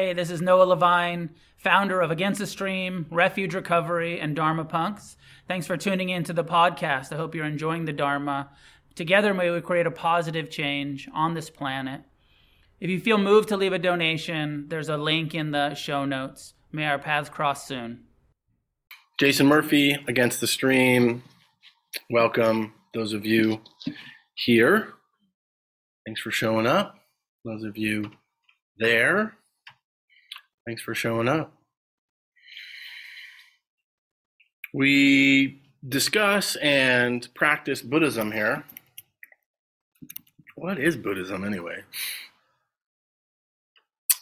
Hey, this is Noah Levine, founder of Against the Stream, Refuge Recovery, and Dharma Punx. Thanks for tuning in to the podcast. I hope you're enjoying the Dharma. Together, may we create a positive change on this planet. If you feel moved to leave a donation, there's a link in the show notes. May our paths cross soon. Jason Murphy, Against the Stream. Welcome, those of you here. Thanks for showing up. Those of you there. Thanks for showing up. We discuss and practice Buddhism here. What is Buddhism anyway?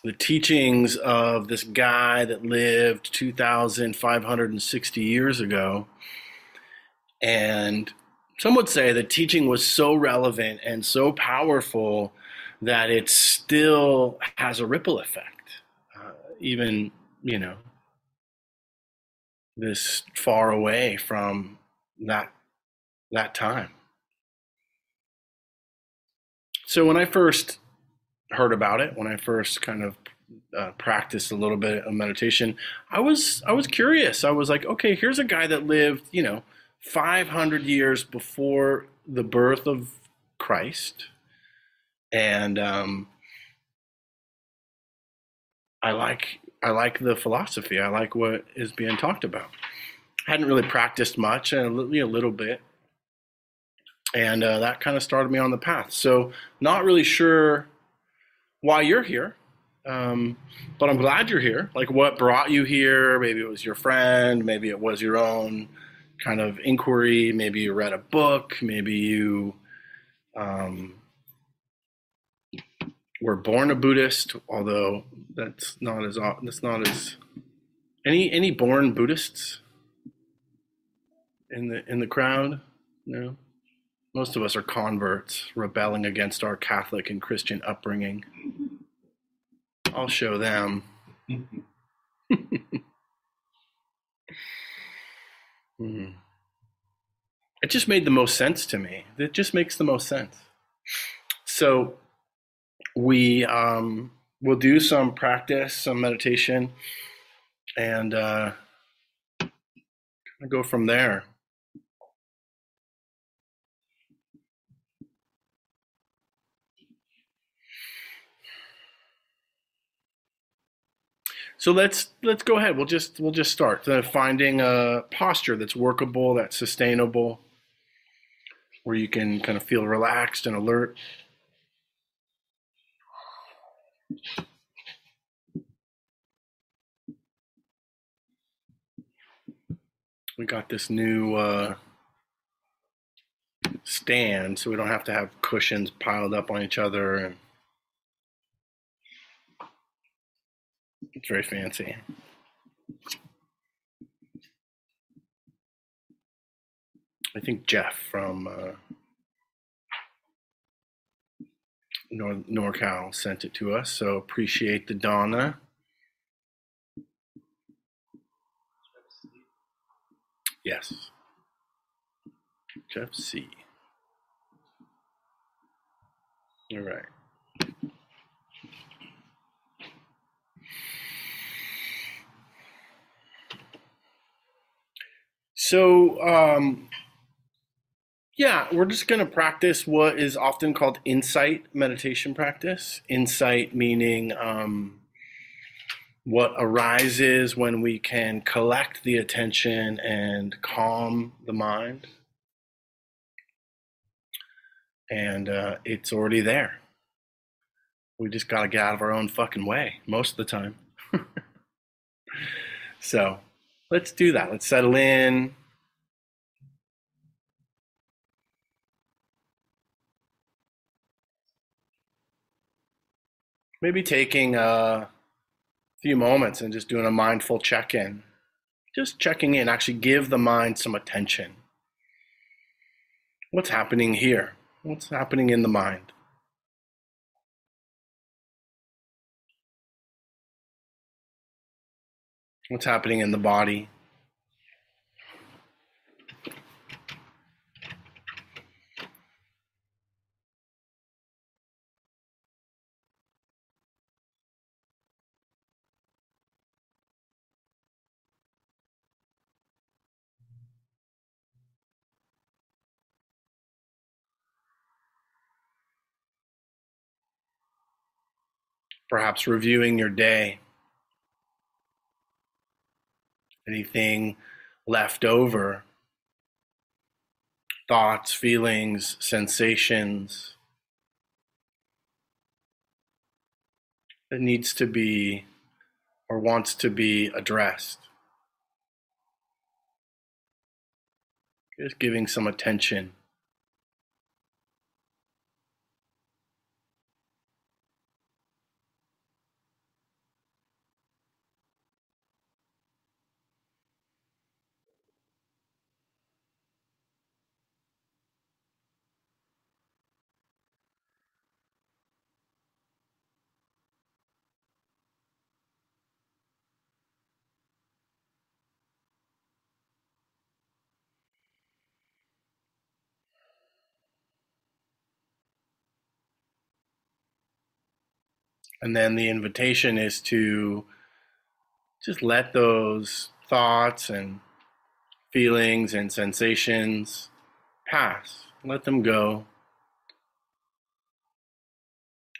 The teachings of this guy that lived 2,560 years ago. And some would say the teaching was so relevant and so powerful that it still has a ripple effect. Even, you know, this far away from that time. So when I first heard about it, when I first kind of practiced a little bit of meditation, I was curious. I was like, okay, here's a guy that lived, 500 years before the birth of Christ, and I like the philosophy. I like what is being talked about. I hadn't really practiced much, a little bit. And that kind of started me on the path. So not really sure why you're here, but I'm glad you're here. Like, what brought you here? Maybe it was your friend. Maybe it was your own kind of inquiry. Maybe you read a book. Maybe you were born a Buddhist, although that's not as any born Buddhists in the crowd. No, most of us are converts rebelling against our Catholic and Christian upbringing. I'll show them. It just made the most sense to me. It just makes the most sense. So we will do some practice, some meditation, and go from there. So let's go ahead. We'll just start finding a posture that's workable, that's sustainable, where you can kind of feel relaxed and alert. We got this new stand, so we don't have to have cushions piled up on each other, and it's very fancy. I think Jeff from NorCal sent it to us, so appreciate the Donna. Yes. Jeff C. All right. So, we're just going to practice what is often called insight meditation practice. Insight meaning what arises when we can collect the attention and calm the mind. And it's already there. We just got to get out of our own fucking way most of the time. So let's do that. Let's settle in. Maybe taking a few moments and just doing a mindful check-in. Just checking in, actually give the mind some attention. What's happening here? What's happening in the mind? What's happening in the body? perhaps reviewing your day. Anything left over, thoughts, feelings, sensations that needs to be or wants to be addressed. Just giving some attention. And then the invitation is to just let those thoughts and feelings and sensations pass. Let them go.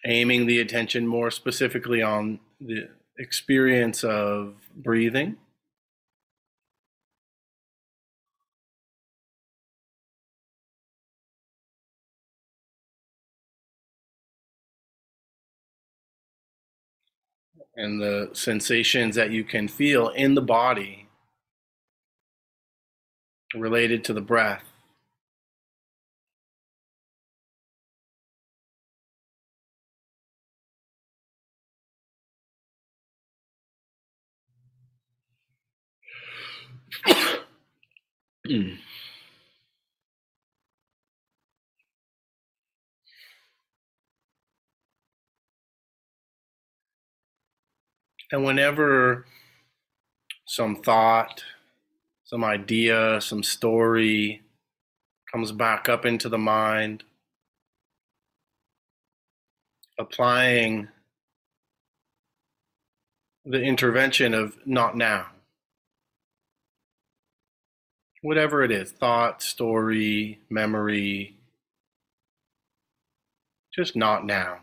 Aiming the attention more specifically on the experience of breathing. And the sensations that you can feel in the body related to the breath. And whenever some thought, some idea, some story comes back up into the mind, applying the intervention of not now. Whatever it is, thought, story, memory, just not now.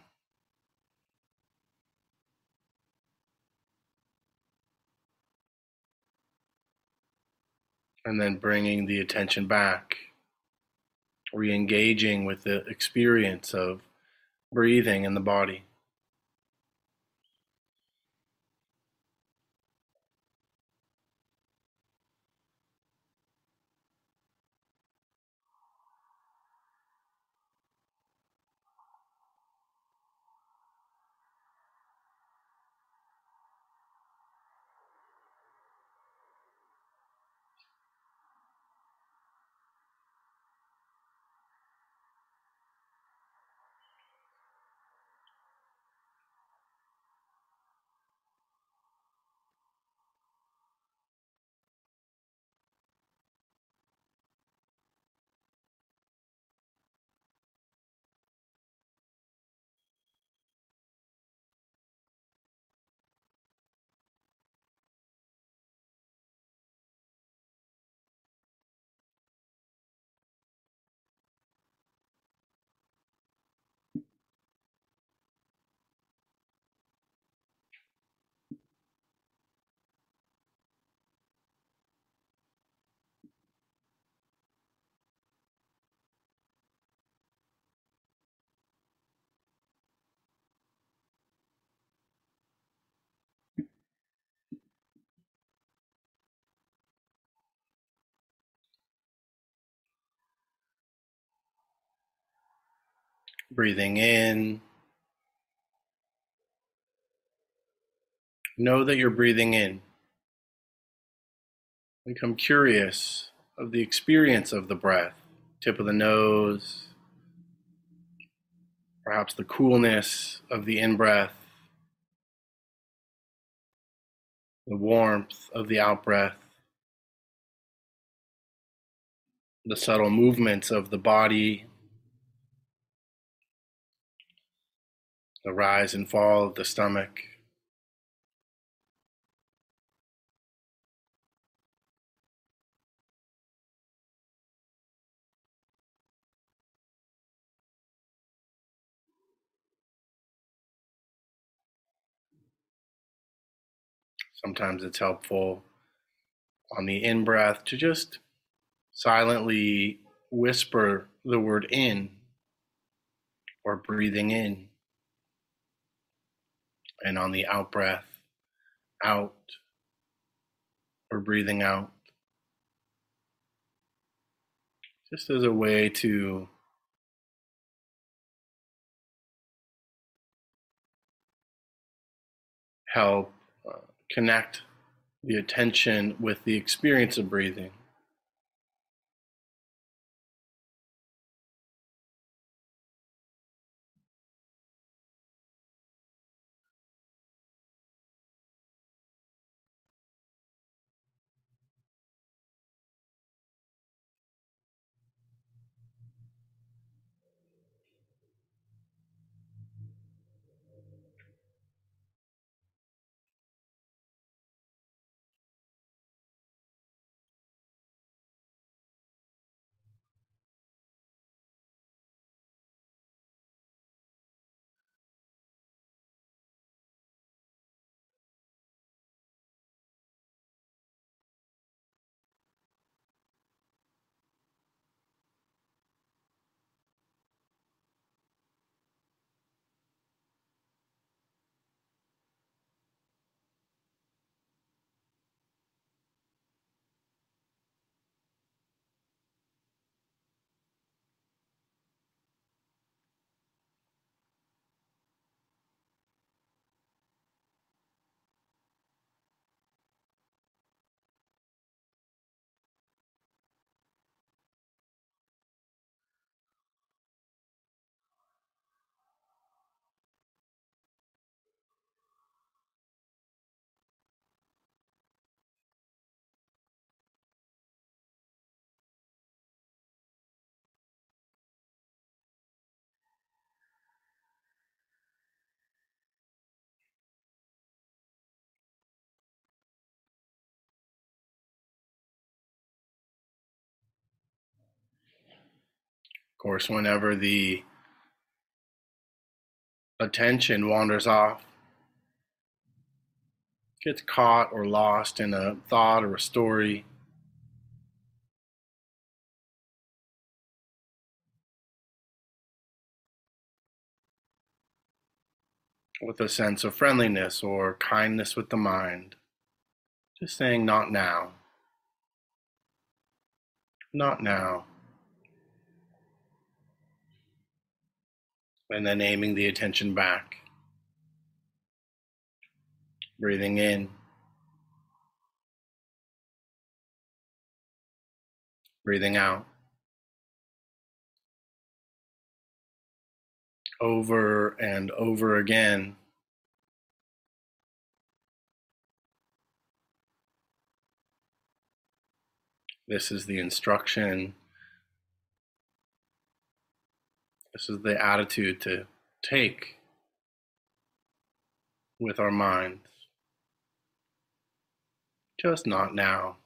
And then bringing the attention back, re-engaging with the experience of breathing in the body. Breathing in. Know that you're breathing in. Become curious of the experience of the breath, tip of the nose, perhaps the coolness of the in-breath, the warmth of the out-breath, the subtle movements of the body, the rise and fall of the stomach. Sometimes it's helpful on the in-breath to just silently whisper the word in or breathing in. And on the out-breath, out or breathing out. Just as a way to help connect the attention with the experience of breathing. Of course, whenever the attention wanders off, gets caught or lost in a thought or a story, with a sense of friendliness or kindness with the mind, just saying, not now, not now. And then aiming the attention back. Breathing in. Breathing out. Over and over again. This is the instruction. This is the attitude to take with our minds. Just not now.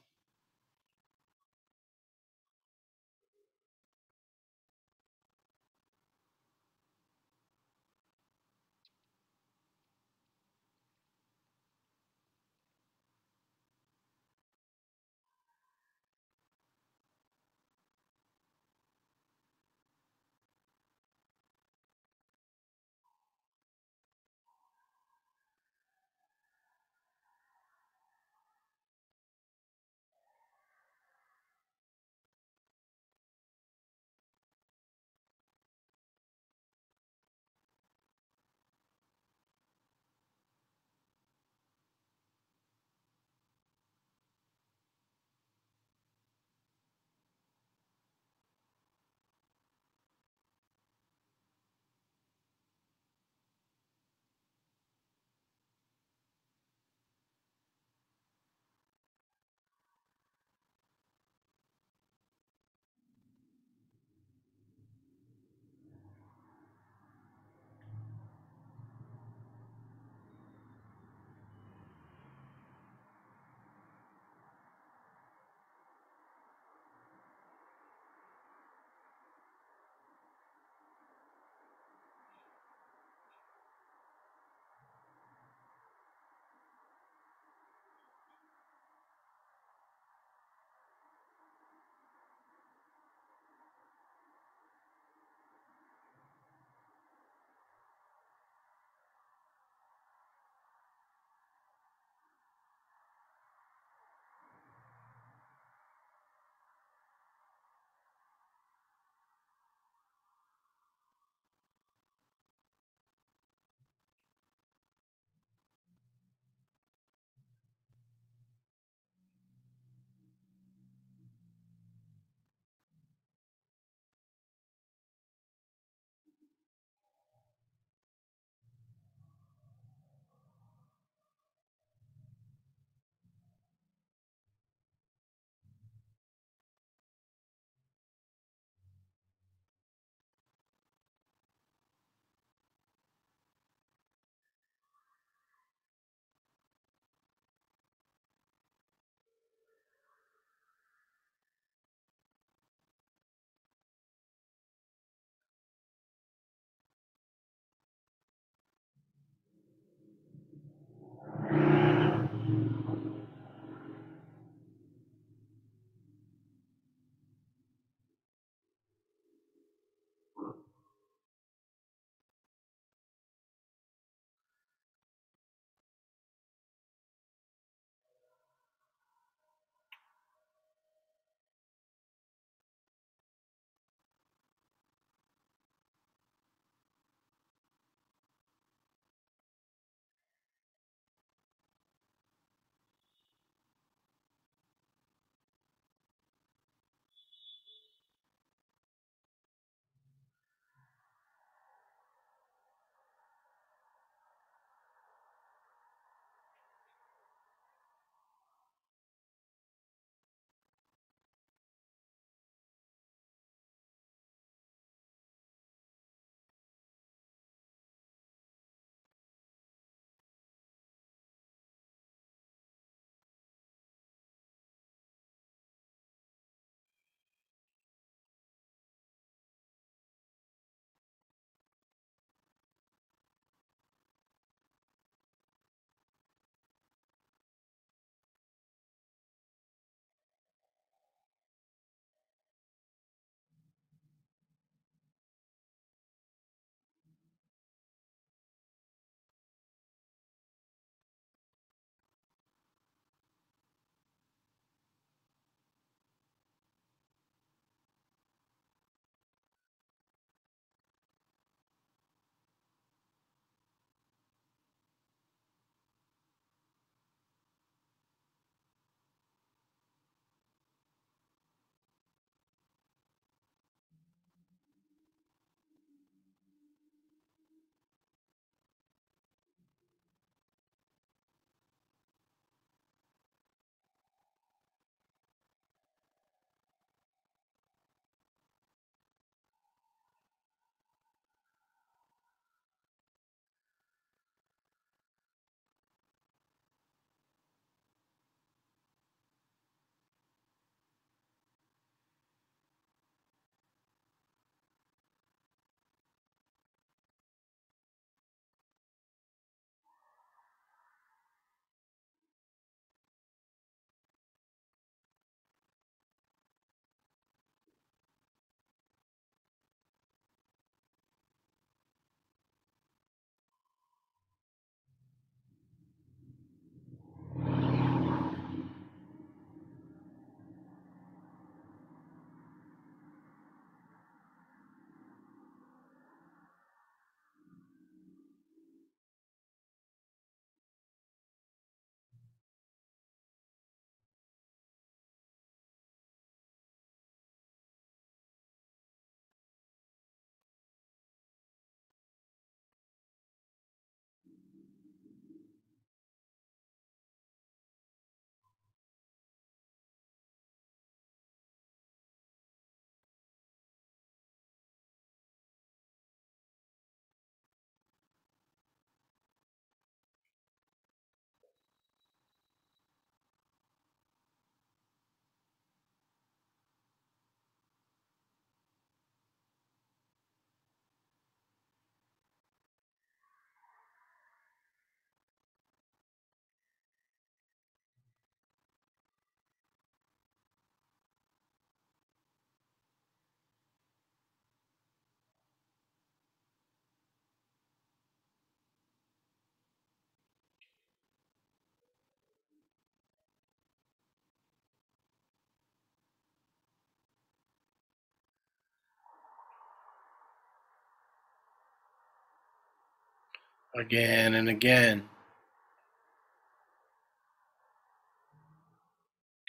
again and again.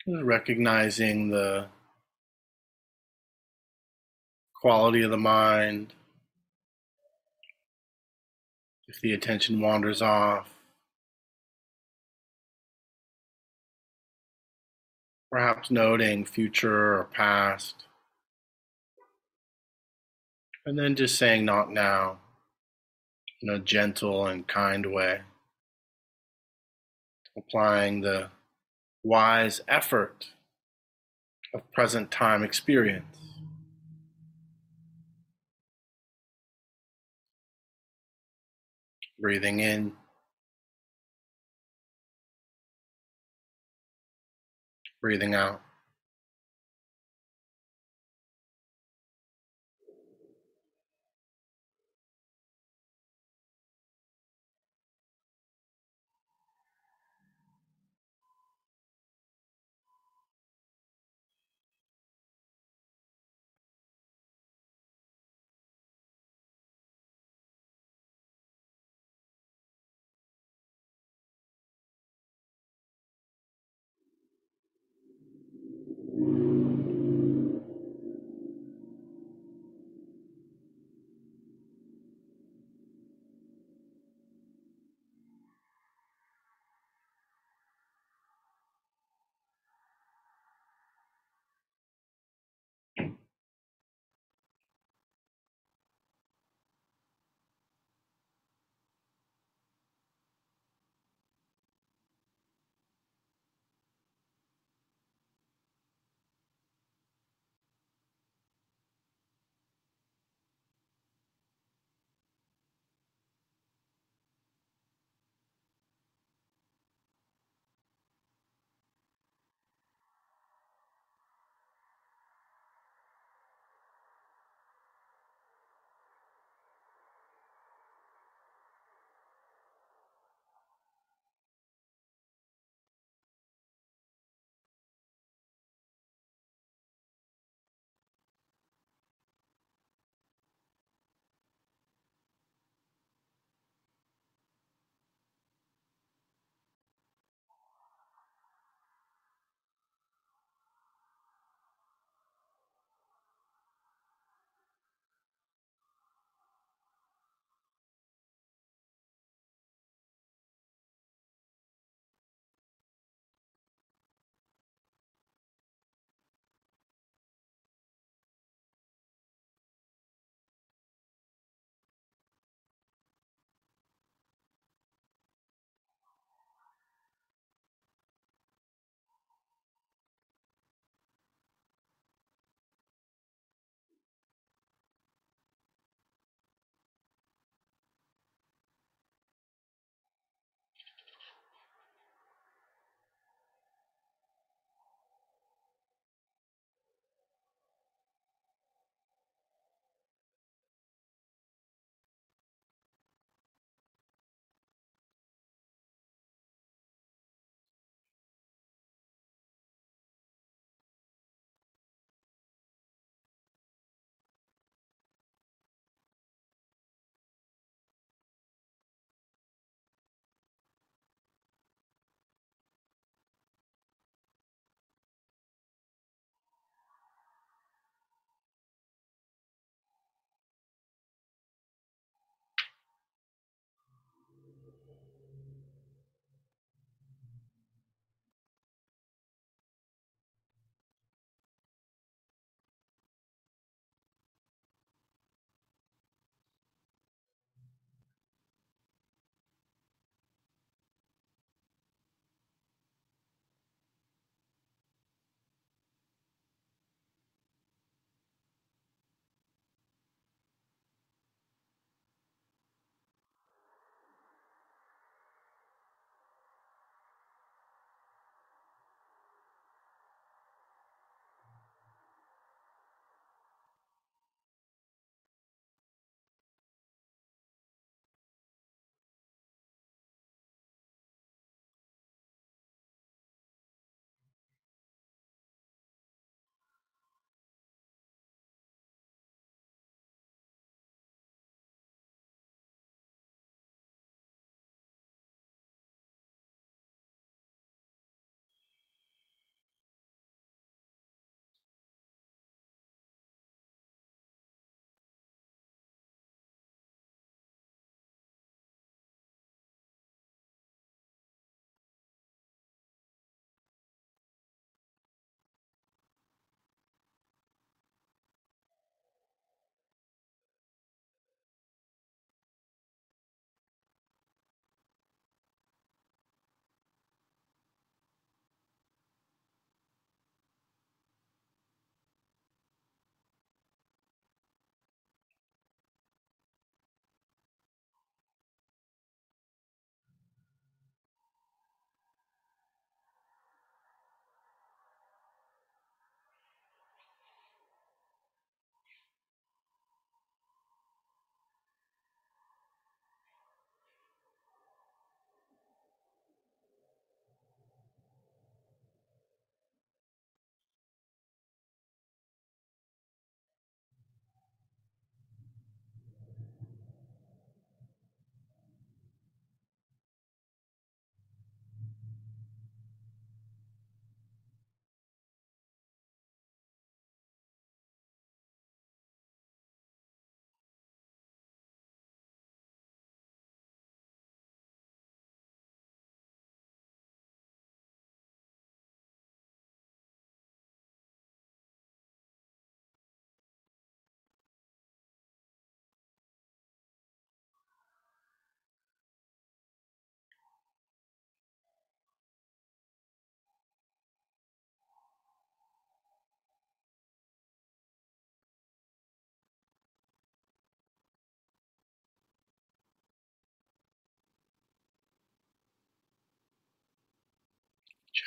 Recognizing the quality of the mind, if the attention wanders off, perhaps noting future or past, and then just saying "not now" in a gentle and kind way, applying the wise effort of present time experience. Breathing in, breathing out.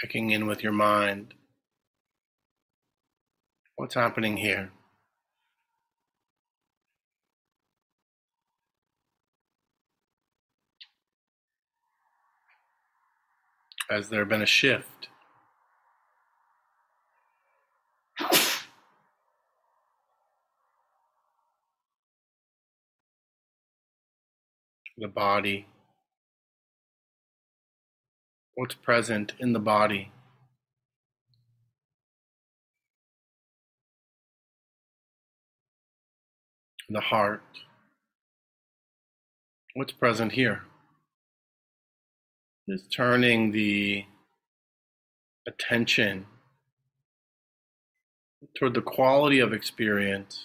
Checking in with your mind. What's happening here? Has there been a shift? The body. What's present in the body? The heart. What's present here? Just turning the attention toward the quality of experience.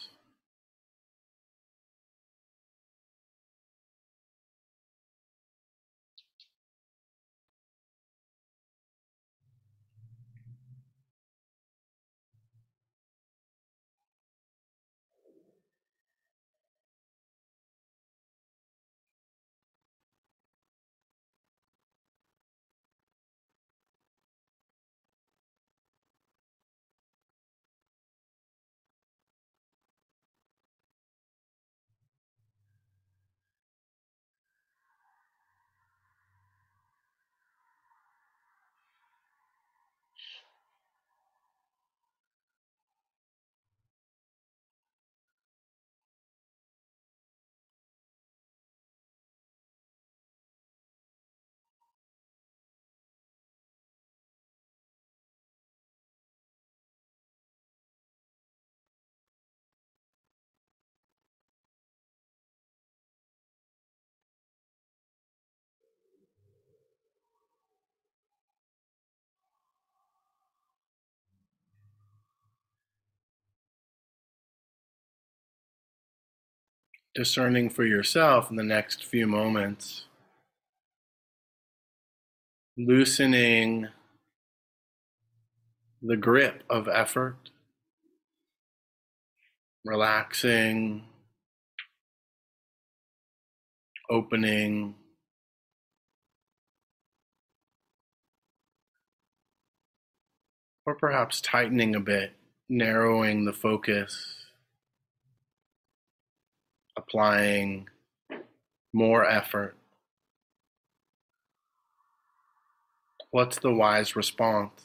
Discerning for yourself in the next few moments, loosening the grip of effort, relaxing, opening, or perhaps tightening a bit, narrowing the focus. Applying more effort. What's the wise response?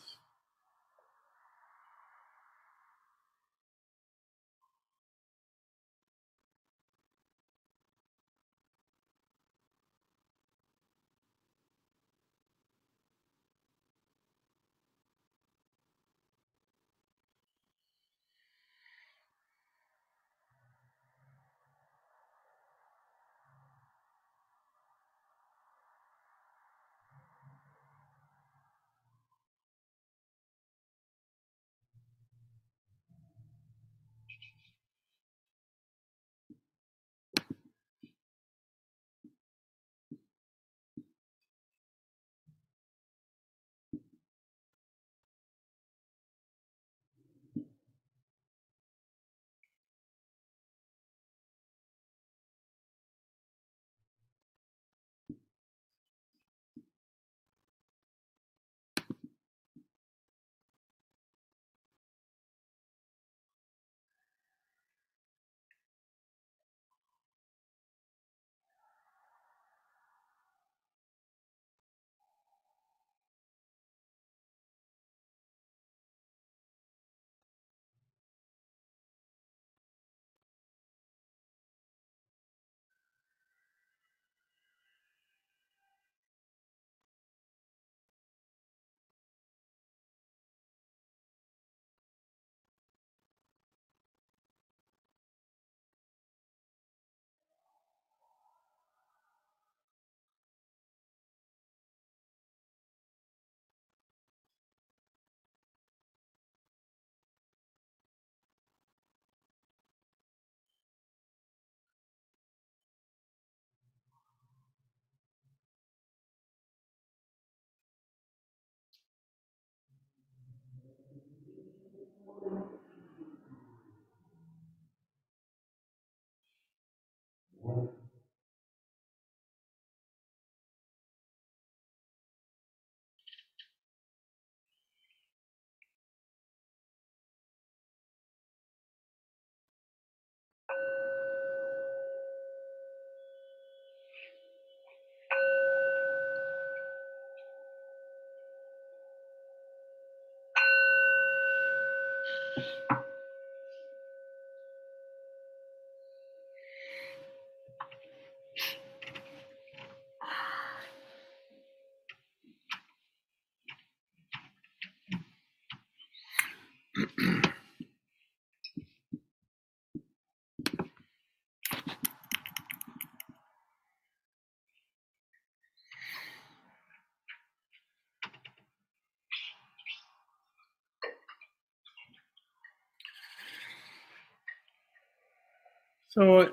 So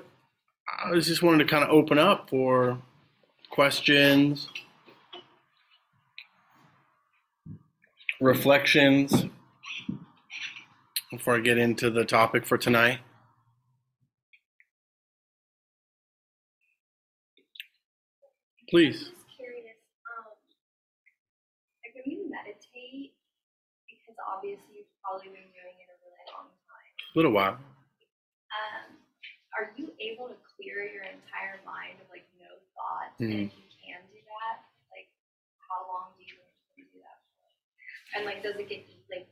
I just wanted to kind of open up for questions, reflections, before I get into the topic for tonight. Please. I'm just curious, like when you meditate, because obviously you've probably been doing it a really long time. A little while. Are you able to clear your entire mind of like no thoughts? Mm-hmm. And if you can do that, like how long do you do that for? And like, does it get like,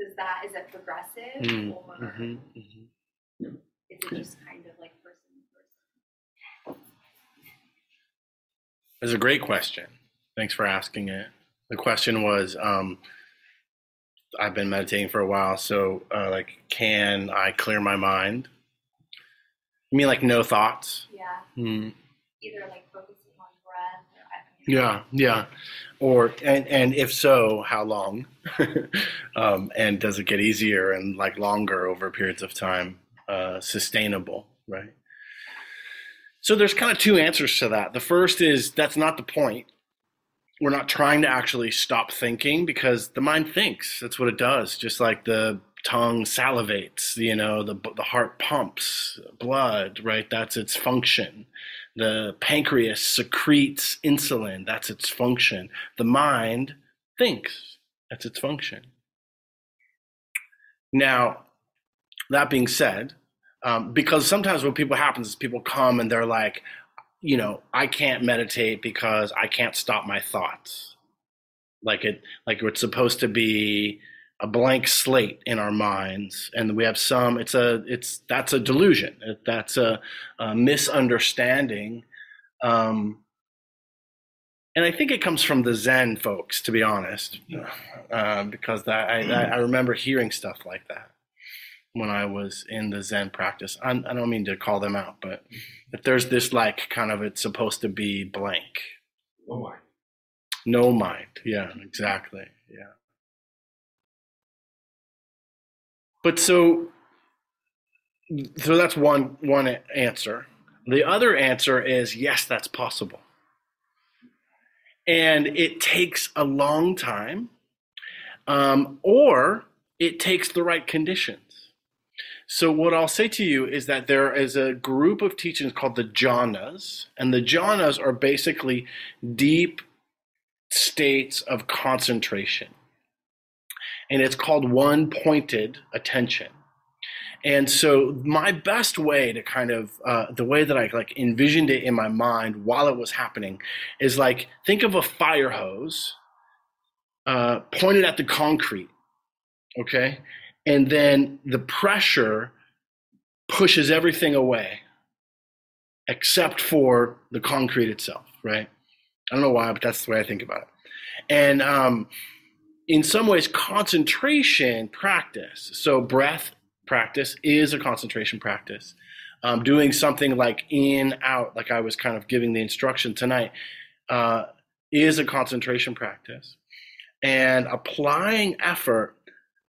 is it progressive? Mm-hmm. Or mm-hmm. Mm-hmm. Is it just kind of like person to person? That's a great question. Thanks for asking it. The question was, I've been meditating for a while, so like, can I clear my mind? You mean like no thoughts? Yeah. Mm. Either like focusing on breath or yeah, yeah. Or and if so, how long? And does it get easier and like longer over periods of time? Sustainable, right? So there's kind of two answers to that. The first is that's not the point. We're not trying to actually stop thinking because the mind thinks. That's what it does. Just like the tongue salivates, you know, the heart pumps blood, right? That's its function. The pancreas secretes insulin. That's its function. The mind thinks. That's its function. Now, that being said, because sometimes what happens is people come and they're like, you know, I can't meditate because I can't stop my thoughts. Like it's supposed to be a blank slate in our minds, and we have some. That's a delusion. That's a misunderstanding, and I think it comes from the Zen folks, to be honest, because I remember hearing stuff like that when I was in the Zen practice. I don't mean to call them out, but if there's this like kind of it's supposed to be blank. No mind. No mind. Yeah, exactly. Yeah. But so that's one answer. The other answer is, yes, that's possible. And it takes a long time, or it takes the right conditions. So what I'll say to you is that there is a group of teachings called the jhanas, and the jhanas are basically deep states of concentration. And it's called one-pointed attention. And so my best way to kind of, the way that I like envisioned it in my mind while it was happening is like, think of a fire hose pointed at the concrete, okay? And then the pressure pushes everything away except for the concrete itself, right? I don't know why, but that's the way I think about it. And in some ways, concentration practice. So breath practice is a concentration practice. Doing something like in, out, like I was kind of giving the instruction tonight, is a concentration practice. And applying effort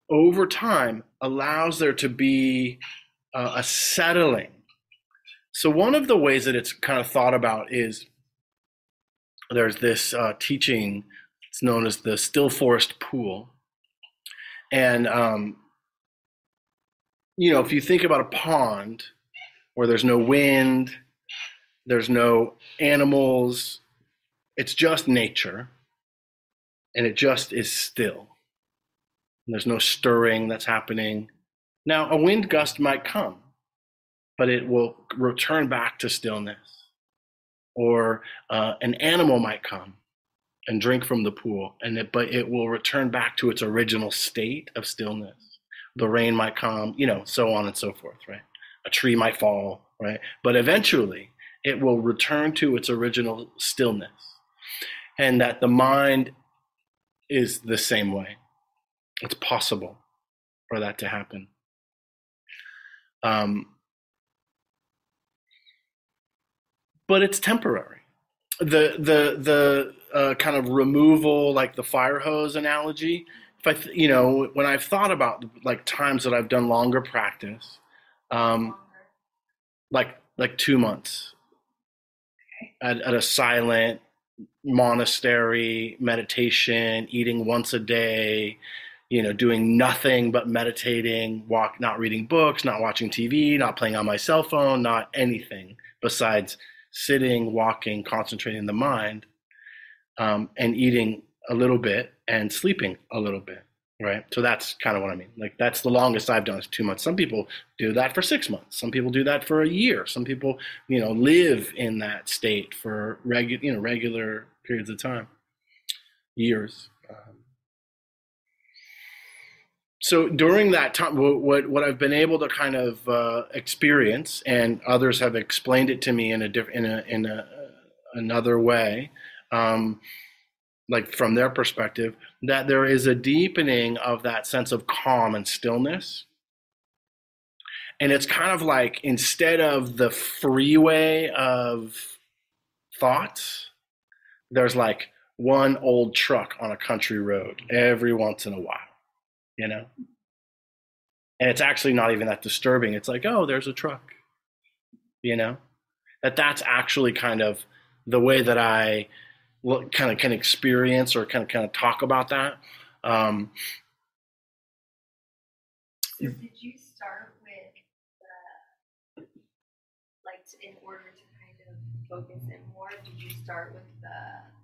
over time allows there to be a settling. So one of the ways that it's kind of thought about is there's this teaching. It's known as the still forest pool. And, you know, if you think about a pond where there's no wind, there's no animals, it's just nature. And it just is still. And there's no stirring that's happening. Now, a wind gust might come, but it will return back to stillness. Or an animal might come and drink from the pool, but it will return back to its original state of stillness. the rain might come, you know, so on and so forth, right? A tree might fall, right? But eventually it will return to its original stillness. And that the mind is the same way. It's possible for that to happen. But it's temporary. The kind of removal, like the fire hose analogy. If I, you know, when I've thought about like times that I've done longer practice, like 2 months at a silent monastery, meditation, eating once a day, you know, doing nothing but meditating, not reading books, not watching TV, not playing on my cell phone, not anything besides sitting, walking, concentrating the mind, and eating a little bit and sleeping a little bit, right? So that's kind of what I mean. Like that's the longest I've done is 2 months. Some people do that for 6 months. Some people do that for a year. Some people, you know, live in that state for regular periods of time, years. So during that time, what I've been able to kind of experience, and others have explained it to me in another way, like from their perspective, that there is a deepening of that sense of calm and stillness. And it's kind of like, instead of the freeway of thoughts, there's like one old truck on a country road every once in a while. You know, and it's actually not even that disturbing. It's like, oh, there's a truck, you know, that's actually kind of the way that I kind of can experience or kind of talk about that. So did you start with in order to kind of focus in more, did you start with the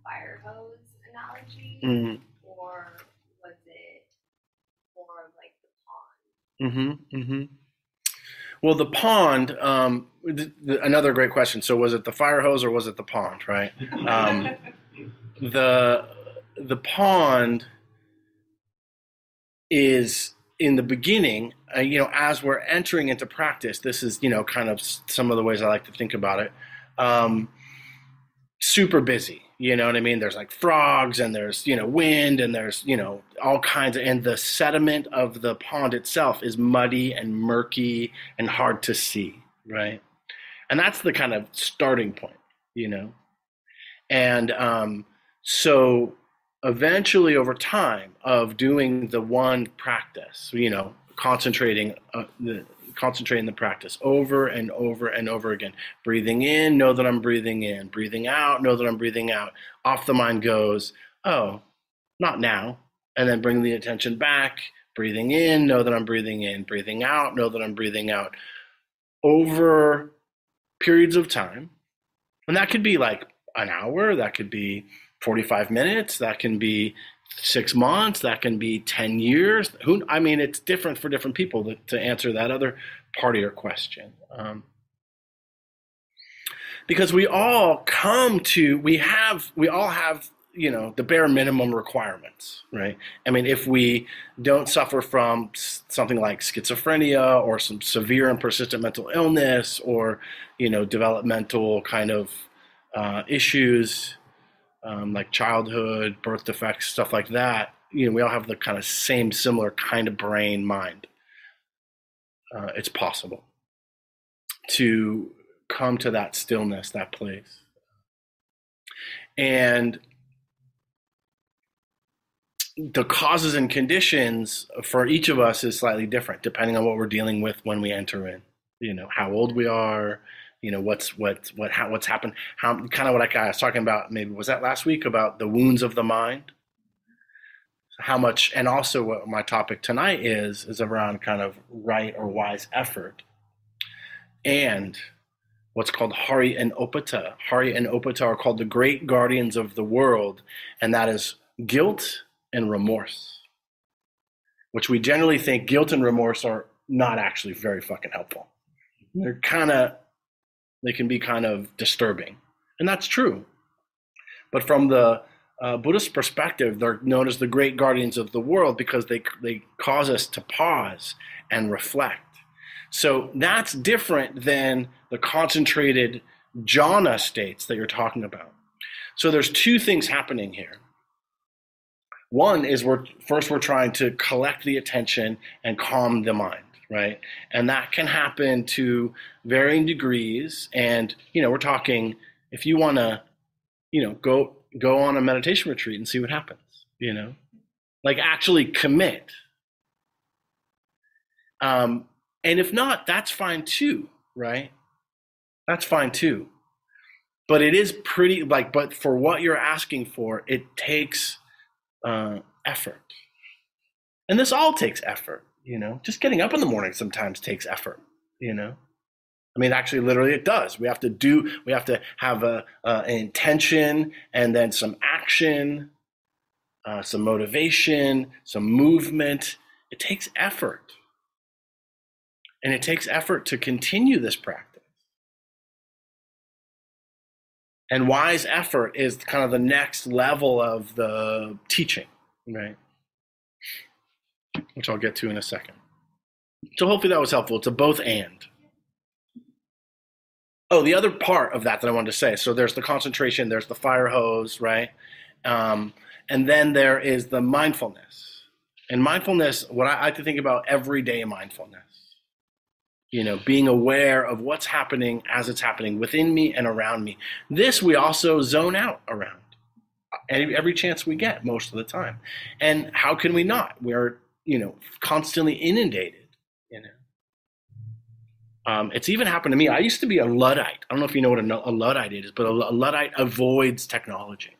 fire hose analogy? Mm-hmm. Or was it more of like the pond? Mm-hmm, mm-hmm. Well, the pond, another great question. So was it the fire hose or was it the pond, right? The pond is in the beginning, you know, as we're entering into practice, this is, you know, kind of some of the ways I like to think about it. Super busy. You know what I mean? There's like frogs and there's, you know, wind and there's, you know, all kinds of, and the sediment of the pond itself is muddy and murky and hard to see, right? And that's the kind of starting point, you know? And so eventually over time of doing the one practice, you know, concentrating the practice over and over and over again. Breathing in, know that I'm breathing in. Breathing out, know that I'm breathing out. Off the mind goes, oh, not now. And then bring the attention back. Breathing in, know that I'm breathing in. Breathing out, know that I'm breathing out. Over periods of time. And that could be like an hour. That could be 45 minutes. That can be 6 months, that can be 10 years. I mean, it's different for different people to answer that other part of your question. Because we all have, you know, the bare minimum requirements, right? I mean, if we don't suffer from something like schizophrenia or some severe and persistent mental illness or, you know, developmental kind of issues, like childhood, birth defects, stuff like that, you know, we all have the kind of similar kind of brain, mind. It's possible to come to that stillness, that place. And the causes and conditions for each of us is slightly different, depending on what we're dealing with when we enter in, you know, how old we are, you know, what's happened, how, kind of what I was talking about, maybe was that last week, about the wounds of the mind, how much, and also what my topic tonight is around kind of right or wise effort and what's called Hiri and Ottappa. Hiri and Ottappa are called the great guardians of the world, and that is guilt and remorse, which we generally think guilt and remorse are not actually very fucking helpful. They're they can be kind of disturbing, and that's true. But from the Buddhist perspective, they're known as the great guardians of the world because they cause us to pause and reflect. So that's different than the concentrated jhana states that you're talking about. So there's two things happening here. One is we're trying to collect the attention and calm the mind, right? And that can happen to varying degrees. And, you know, we're talking, if you want to, you know, go on a meditation retreat and see what happens, you know, like actually commit. And if not, that's fine too, right? That's fine too. But it is pretty, like, but for what you're asking for, it takes effort. And this all takes effort, you know, just getting up in the morning sometimes takes effort, you know. I mean, actually, literally, it does. We have to have an intention, and then some action, some motivation, some movement. It takes effort. And it takes effort to continue this practice. And wise effort is kind of the next level of the teaching, right? Which I'll get to in a second. So hopefully that was helpful. It's a both and. Oh, the other part of that I wanted to say, so there's the concentration, there's the fire hose, right? And then there is the mindfulness. And mindfulness, what I like to think about, everyday mindfulness. You know, being aware of what's happening as it's happening within me and around me. This we also zone out around every chance we get most of the time. And how can we not? We're, you know, constantly inundated, you know. It's even happened to me. I used to be a Luddite. I don't know if you know what a Luddite is, but a Luddite avoids technology,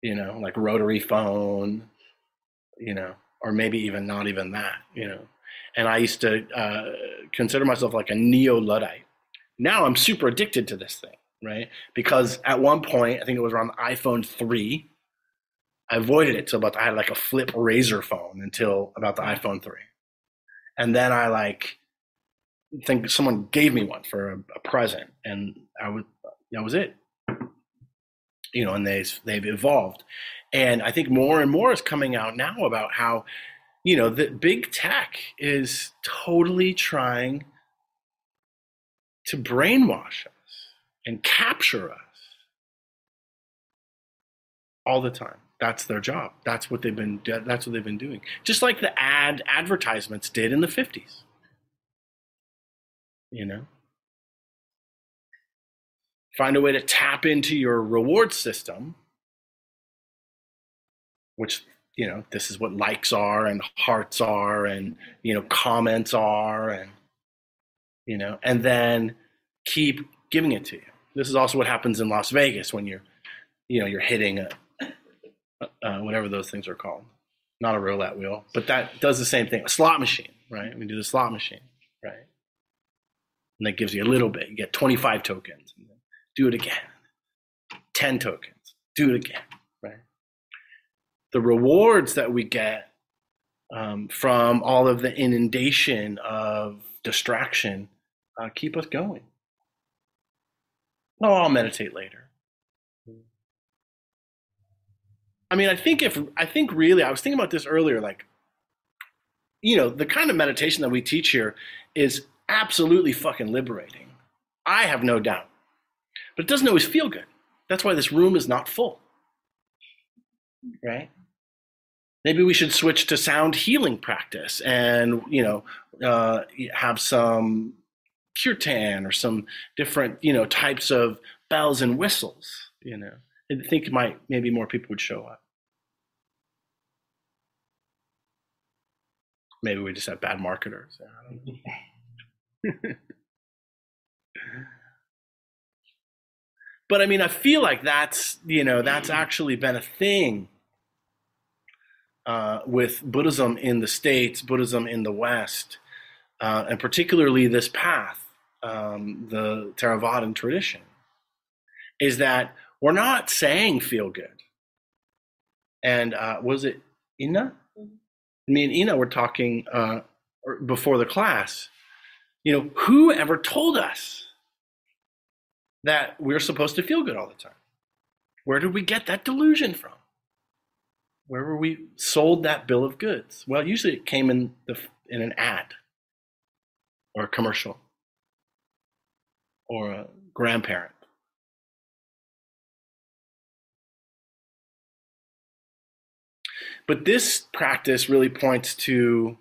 you know, like rotary phone, you know, or maybe even not even that, you know. And I used to consider myself like a neo-Luddite. Now I'm super addicted to this thing, right? Because at one point, I think it was around the iPhone 3, I avoided it till I had like a flip razor phone until about the iPhone 3. And then I think someone gave me one for a present, and that was it, you know. And they've evolved, and I think more and more is coming out now about how, you know, the big tech is totally trying to brainwash us and capture us all the time. That's their job. That's what they've been doing. Just like the advertisements did in the 50s. You know, find a way to tap into your reward system, which, you know, this is what likes are and hearts are and, you know, comments are and, you know, and then keep giving it to you. This is also what happens in Las Vegas when you're hitting whatever those things are called, not a roulette wheel, but that does the same thing, a slot machine, right? We do the slot machine, right? And that gives you a little bit. You get 25 tokens. Do it again. 10 tokens. Do it again. Right? The rewards that we get from all of the inundation of distraction keep us going. Oh, I'll meditate later. I mean, I think really, I was thinking about this earlier. Like, you know, the kind of meditation that we teach here is absolutely fucking liberating. I have no doubt. But it doesn't always feel good. That's why this room is not full. Right? Maybe we should switch to sound healing practice and, you know, have some kirtan or some different, you know, types of bells and whistles, you know. I think maybe more people would show up. Maybe we just have bad marketers. I don't know. But I mean, I feel like that's actually been a thing with Buddhism in the States, Buddhism in the West, and particularly this path, the Theravadan tradition, is that we're not saying feel good. And was it Ina? Me and Ina were talking before the class. You know, who ever told us that we're supposed to feel good all the time? Where did we get that delusion from? Where were we sold that bill of goods? Well, usually it came in an ad or a commercial or a grandparent. But this practice really points to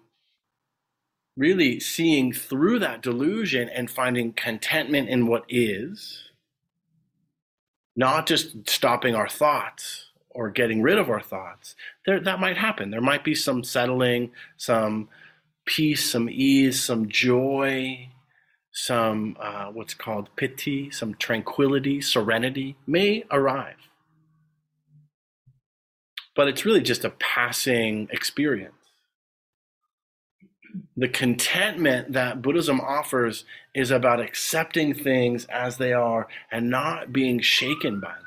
really seeing through that delusion and finding contentment in what is, not just stopping our thoughts or getting rid of our thoughts. That might happen. There might be some settling, some peace, some ease, some joy, some what's called piti, some tranquility, serenity may arrive. But it's really just a passing experience. The contentment that Buddhism offers is about accepting things as they are and not being shaken by them.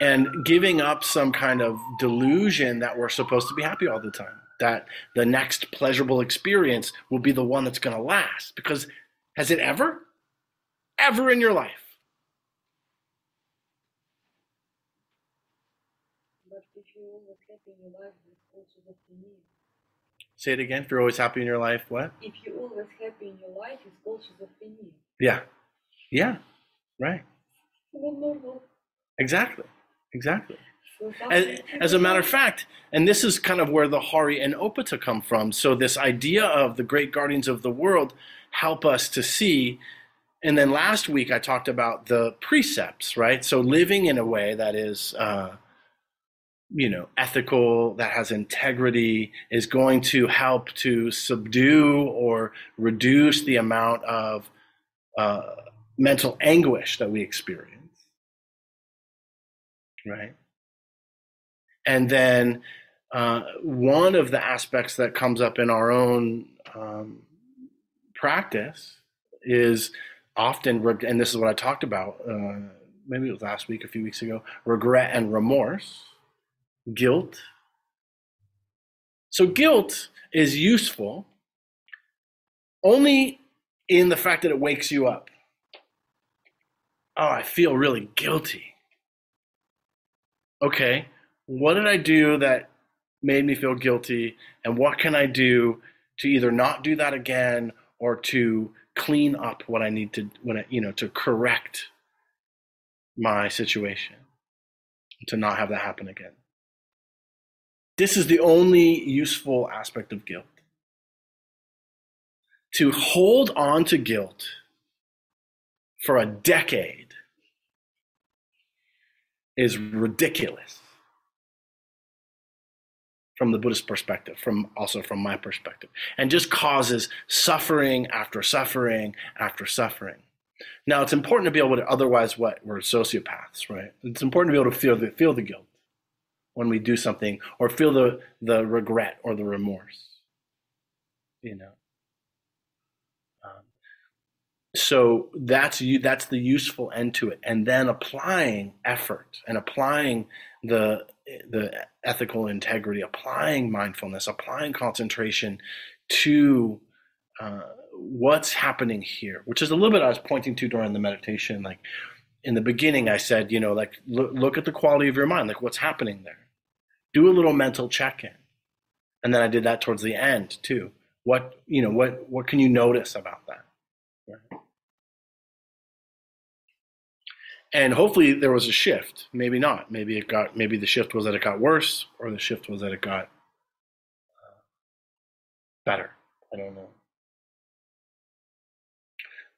And giving up some kind of delusion that we're supposed to be happy all the time, that the next pleasurable experience will be the one that's going to last. Because has it ever in your life? But if you're always happy in your life, that's also what you need. Say it again. If you're always happy in your life, what? If you're always happy in your life, it's also what you need. Yeah. Yeah. Right. Exactly. Exactly. As a matter of fact, and this is kind of where the Hiri and Ottappa come from. So this idea of the great guardians of the world help us to see. And then last week I talked about the precepts, right? So living in a way that is, ethical, that has integrity, is going to help to subdue or reduce the amount of mental anguish that we experience. Right. And then one of the aspects that comes up in our own practice is often, and this is what I talked about, maybe it was last week, a few weeks ago, regret and remorse, guilt. So guilt is useful only in the fact that it wakes you up. Oh, I feel really guilty. Okay, what did I do that made me feel guilty? And what can I do to either not do that again or to clean up what I need to, to correct my situation, to not have that happen again? This is the only useful aspect of guilt. To hold on to guilt for a decade is ridiculous from the Buddhist perspective, also from my perspective, and just causes suffering after suffering after suffering. Now, it's important to be able to, otherwise what? We're sociopaths, right? It's important to be able to feel the guilt when we do something, or feel the regret or the remorse, So that's the useful end to it. And then applying effort and applying the ethical integrity, applying mindfulness, applying concentration to what's happening here, which is a little bit I was pointing to during the meditation. Like in the beginning, I said, look at the quality of your mind, like what's happening there. Do a little mental check-in. And then I did that towards the end too. What can you notice about that? And hopefully there was a shift. Maybe not. Maybe the shift was that it got worse, or the shift was that it got better. I don't know.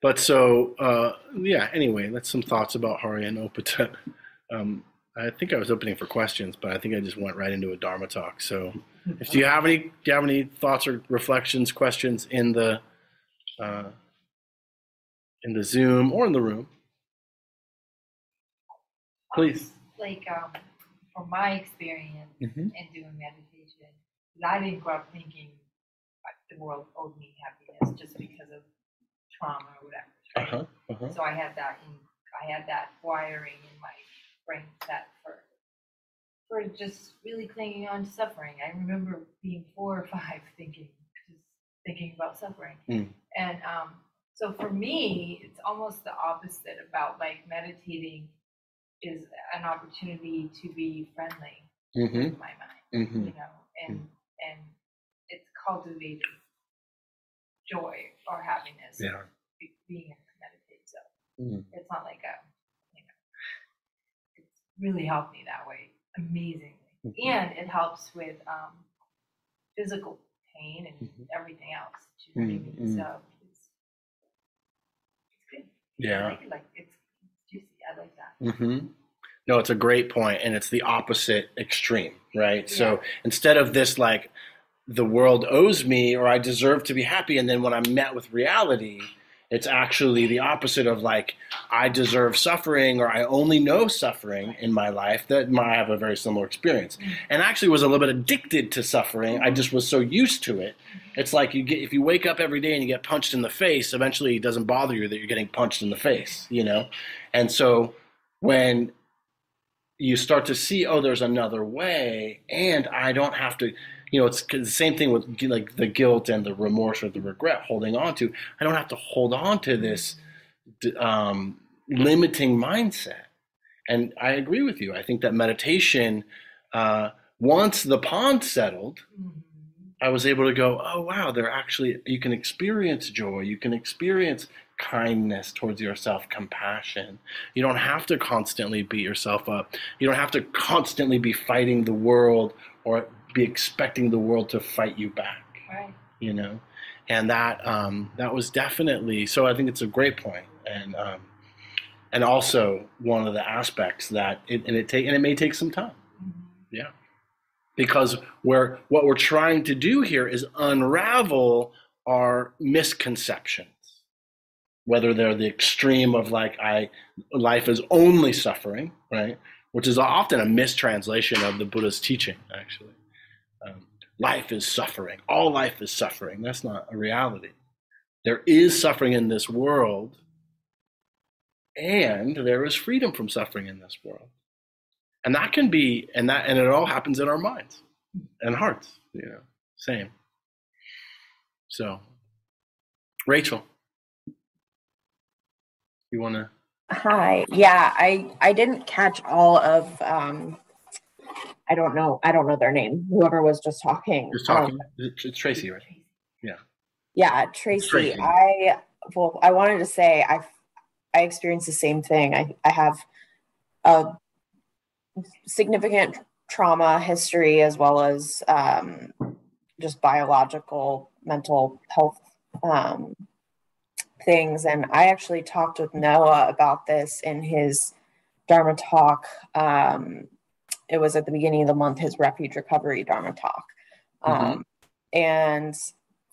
But so, anyway, that's some thoughts about Hiri and Ottappa. I think I was opening for questions, but I think I just went right into a Dharma talk. So if you have any, thoughts or reflections, questions in the Zoom or in the room, please. From my experience in doing meditation, I didn't grow up thinking the world owed me happiness just because of trauma or whatever. Right? So I had that wiring in my brain set for just really clinging on to suffering. I remember being 4 or 5 thinking about suffering, and So for me, it's almost the opposite about like meditating is an opportunity to be friendly with my mind, you know, and it's cultivating joy or happiness being in the meditative zone. It's not like a, you know, it's really helped me that way amazingly. And it helps with physical pain and everything else too. So it's good. Yeah. I like it's juicy. I like that. No, it's a great point, and it's the opposite extreme, right? Yeah. So instead of this like the world owes me or I deserve to be happy, and then when I'm met with reality, it's actually the opposite of like, I deserve suffering or I only know suffering in my life. That might have a very similar experience. And actually was a little bit addicted to suffering. I just was so used to it. It's like you get, if you wake up every day and you get punched in the face, eventually it doesn't bother you that you're getting punched in the face, you know? And so when you start to see, oh, there's another way and I don't have to, you know, it's the same thing with like the guilt and the remorse or the regret holding on to. I don't have to hold on to this limiting mindset. And I agree with you. I think that meditation, once the pond settled, I was able to go, oh, wow, there actually, you can experience joy. You can experience kindness towards yourself, compassion. You don't have to constantly beat yourself up. You don't have to constantly be fighting the world or be expecting the world to fight you back, right? You know, and that that was definitely, so I think it's a great point. And and also one of the aspects that it may take some time, because what we're trying to do here is unravel our misconceptions, whether they're the extreme of like life is only suffering, right, which is often a mistranslation of the Buddha's teaching, actually. Life is suffering. All life is suffering. That's not a reality. There is suffering in this world, and there is freedom from suffering in this world. And that can be, and it all happens in our minds and hearts, you know, same. So, Rachel, you want to? Hi. Yeah, I didn't catch all of, I don't know their name. Whoever was just talking. It's Tracy, right? Yeah. Yeah, Tracy. I wanted to say I experienced the same thing. I have a significant trauma history as well as just biological mental health things. And I actually talked with Noah about this in his Dharma talk. It was at the beginning of the month, his Refuge Recovery Dharma talk. And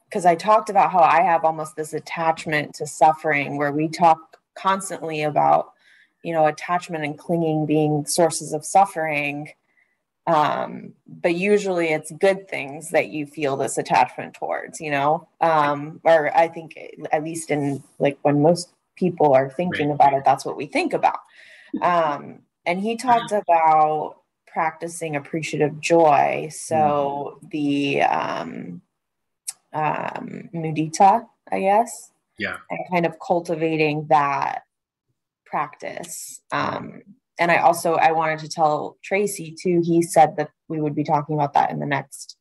because I talked about how I have almost this attachment to suffering, where we talk constantly about, you know, attachment and clinging being sources of suffering. But usually it's good things that you feel this attachment towards, you know, or I think at least in like when most people are thinking about it, that's what we think about. And he talked about practicing appreciative joy. So the mudita, I guess. Yeah. And kind of cultivating that practice. And I wanted to tell Tracy too, he said that we would be talking about that in the next,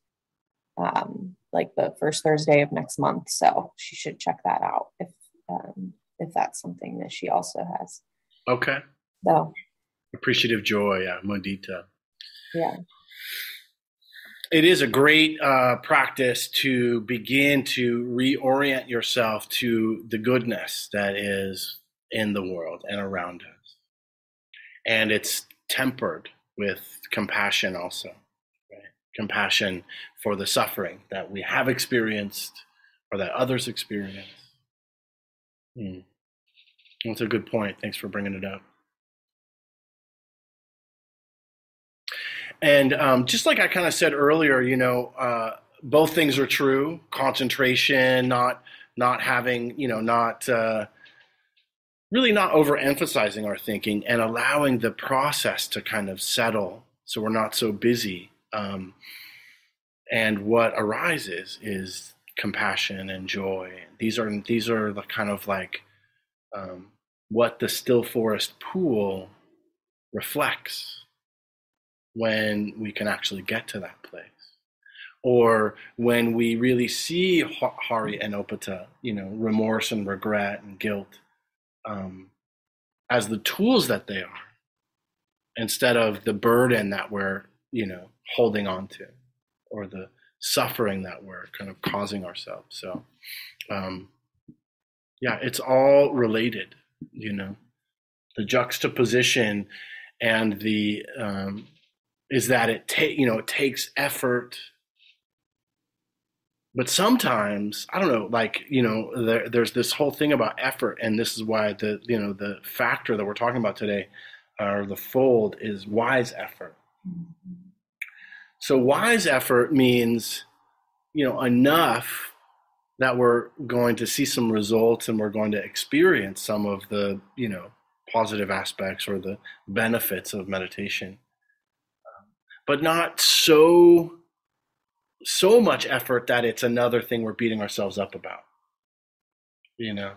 like the first Thursday of next month. So she should check that out if that's something that she also has. Okay. So. Appreciative joy, mudita. Yeah. It is a great practice to begin to reorient yourself to the goodness that is in the world and around us. And it's tempered with compassion also, right? Compassion for the suffering that we have experienced or that others experience. That's a good point. Thanks for bringing it up. And just like I kind of said earlier, you know, both things are true. Concentration, not having, you know, not really not overemphasizing our thinking and allowing the process to kind of settle so we're not so busy. And what arises is compassion and joy. These are the kind of like what the still forest pool reflects when we can actually get to that place. Or when we really see Hari and Ottappa, you know, remorse and regret and guilt as the tools that they are, instead of the burden that we're, you know, holding on to, or the suffering that we're kind of causing ourselves. So, yeah, it's all related, you know. The juxtaposition and the is that it takes effort. But sometimes, I don't know, like, you know, there's this whole thing about effort, and this is why the, you know, the factor that we're talking about today, or the fold, is wise effort. So wise effort means, you know, enough that we're going to see some results and we're going to experience some of the, you know, positive aspects or the benefits of meditation, but not so much effort that it's another thing we're beating ourselves up about, you know.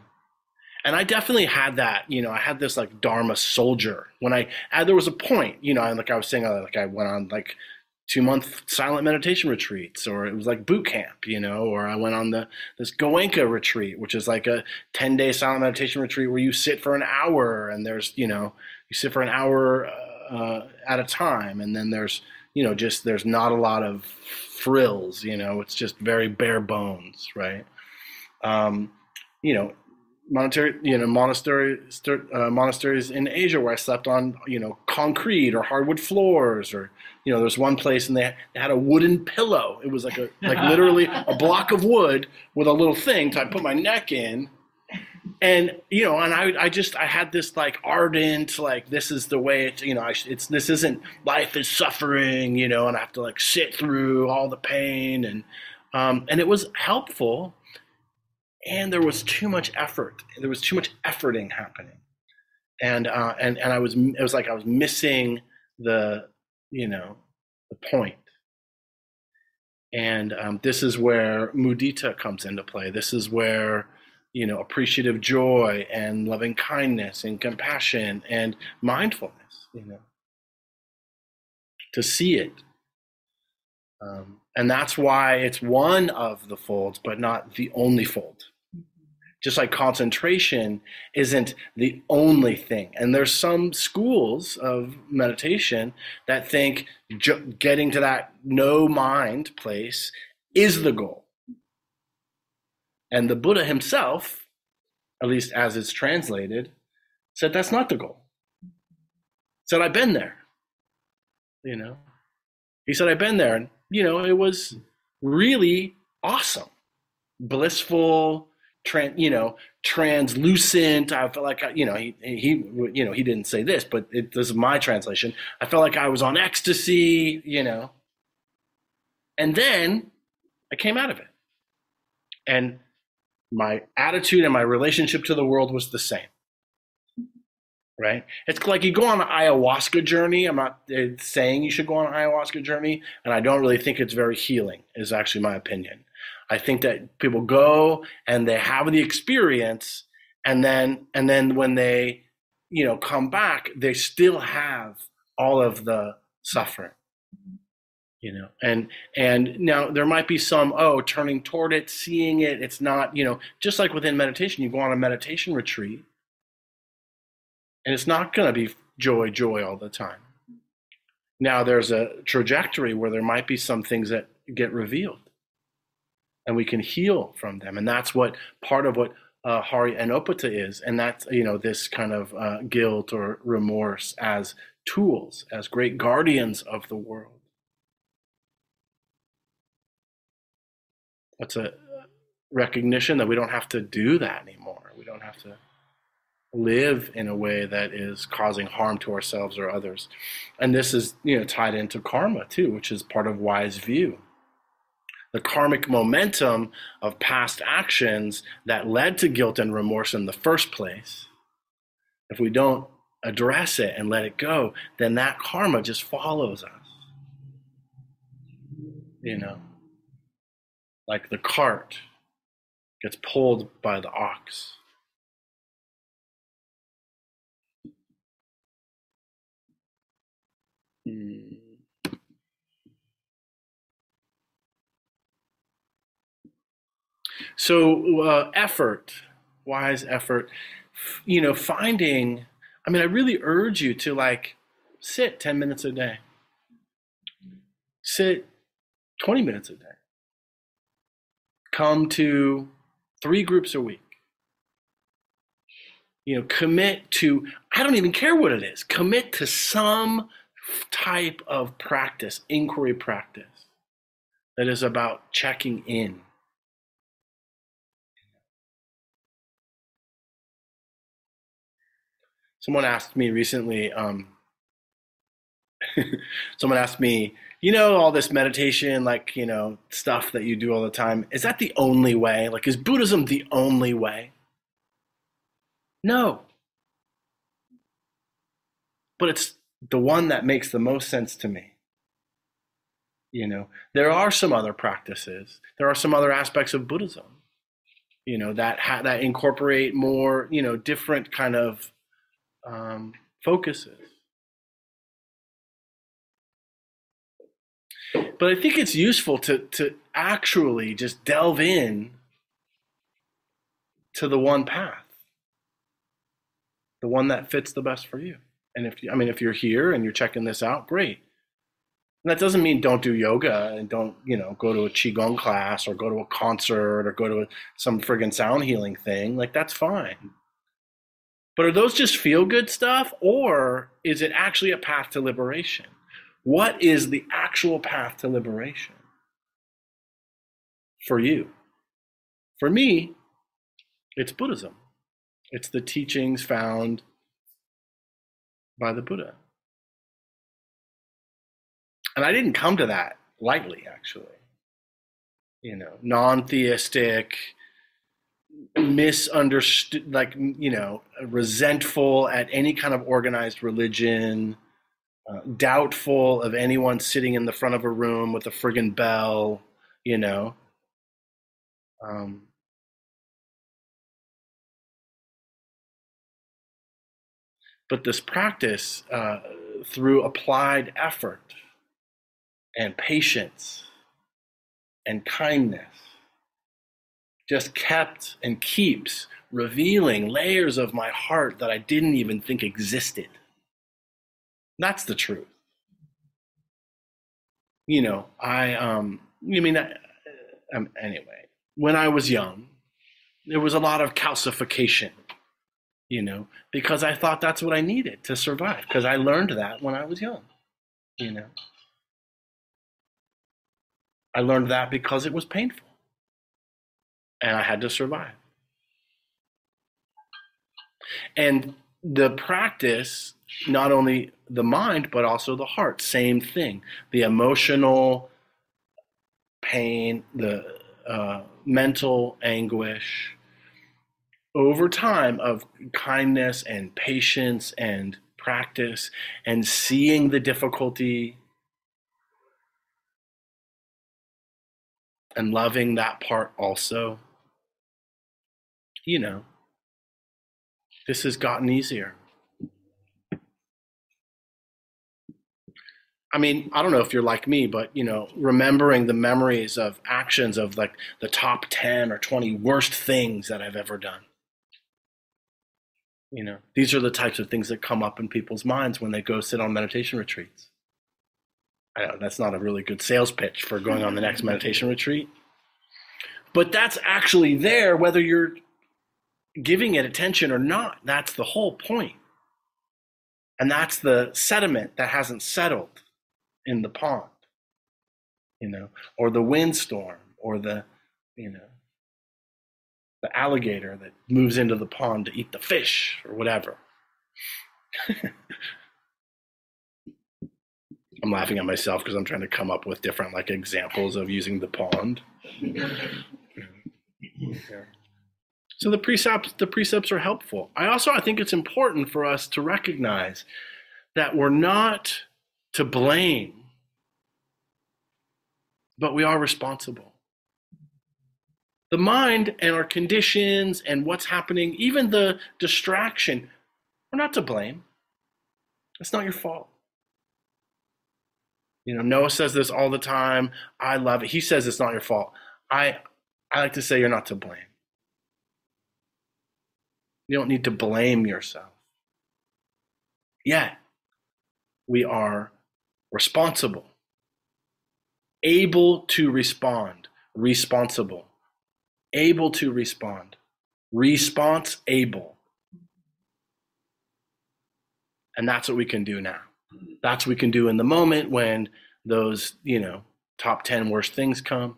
And I definitely had that, you know. I had this like Dharma soldier when there was a point, you know, like I was saying, like I went on like 2-month silent meditation retreats, or it was like boot camp, you know, or I went on this Goenka retreat, which is like a 10-day silent meditation retreat where you sit for an hour, and there's, you know, you sit for an hour at a time, and then there's, you know, just there's not a lot of frills, you know, it's just very bare bones, right? You know, monasteries in Asia where I slept on, you know, concrete or hardwood floors, or, you know, there's one place and they had a wooden pillow. It was like literally a block of wood with a little thing to put my neck in. And, you know, and I had this like ardent, like, this is the way it's, you know, this isn't, life is suffering, you know, and I have to like sit through all the pain, and it was helpful. And there was too much effort. There was too much efforting happening. And it was like I was missing the, you know, the point. And this is where mudita comes into play. This is where, you know, appreciative joy and loving kindness and compassion and mindfulness, you know, to see it. And that's why it's one of the folds, but not the only fold. Just like concentration isn't the only thing. And there's some schools of meditation that think getting to that no mind place is the goal. And the Buddha himself, at least as it's translated, said that's not the goal. He said, I've been there, you know. He said, I've been there, and, you know, it was really awesome, blissful, translucent. I felt like, you know, he didn't say this, but this is my translation. I felt like I was on ecstasy, you know. And then I came out of it. And my attitude and my relationship to the world was the same, right? It's like you go on an ayahuasca journey. I'm not saying you should go on an ayahuasca journey, and I don't really think it's very healing, is actually my opinion. I think that people go and they have the experience, and then when they, you know, come back, they still have all of the suffering. You know, and now there might be some, turning toward it, seeing it. It's not, you know, just like within meditation, you go on a meditation retreat and it's not going to be joy all the time. Now there's a trajectory where there might be some things that get revealed and we can heal from them. And that's what part of what Hiri and Ottappa is. And that's, you know, this kind of guilt or remorse as tools, as great guardians of the world. That's a recognition that we don't have to do that anymore. We don't have to live in a way that is causing harm to ourselves or others. And this is, you know, tied into karma too, which is part of wise view. The karmic momentum of past actions that led to guilt and remorse in the first place, if we don't address it and let it go, then that karma just follows us, you know. Like the cart gets pulled by the ox. So effort, wise effort, you know, finding, I mean, I really urge you to like sit 10 minutes a day, sit 20 minutes a day, come to 3 groups a week, you know, commit to, I don't even care what it is, commit to some type of practice, inquiry practice, that is about checking in. Someone asked me recently, someone asked me, you know, all this meditation, like, you know, stuff that you do all the time, is that the only way? Like, is Buddhism the only way? No. But it's the one that makes the most sense to me. You know, there are some other practices. There are some other aspects of Buddhism, you know, that incorporate more, you know, different kind of focuses. But I think it's useful to actually just delve in to the one path, the one that fits the best for you. And if you, I mean, if you're here and you're checking this out, great. And that doesn't mean don't do yoga and don't, you know, go to a Qigong class or go to a concert or go to some friggin' sound healing thing. Like, that's fine. But are those just feel-good stuff, or is it actually a path to liberation? What is the actual path to liberation for you? For me, it's Buddhism. It's the teachings found by the Buddha. And I didn't come to that lightly, actually. You know, non-theistic, misunderstood, like, you know, resentful at any kind of organized religion, doubtful of anyone sitting in the front of a room with a friggin' bell, you know. But this practice, through applied effort and patience and kindness, just kept and keeps revealing layers of my heart that I didn't even think existed. That's the truth. You know, anyway, when I was young, there was a lot of calcification, you know, because I thought that's what I needed to survive, because I learned that when I was young, you know. I learned that because it was painful. And I had to survive. And the practice, not only the mind, but also the heart, same thing. The emotional pain, the mental anguish, over time of kindness and patience and practice and seeing the difficulty and loving that part also. You know, this has gotten easier. I mean, I don't know if you're like me, but, you know, remembering the memories of actions of like the top 10 or 20 worst things that I've ever done. You know, these are the types of things that come up in people's minds when they go sit on meditation retreats. I know that's not a really good sales pitch for going on the next meditation retreat, but that's actually there, whether you're giving it attention or not. That's the whole point. And that's the sediment that hasn't settled in the pond, you know, or the windstorm, or the, you know, the alligator that moves into the pond to eat the fish or whatever. I'm laughing at myself because I'm trying to come up with different like examples of using the pond. So the precepts are helpful. I think it's important for us to recognize that we're not to blame, but we are responsible. The mind and our conditions and what's happening, even the distraction, we're not to blame. It's not your fault. You know, Noah says this all the time. I love it. He says it's not your fault. I like to say you're not to blame. You don't need to blame yourself. Yet, we are responsible, able to respond, responsible, able to respond, response able. And that's what we can do now. That's what we can do in the moment when those, you know, top 10 worst things come.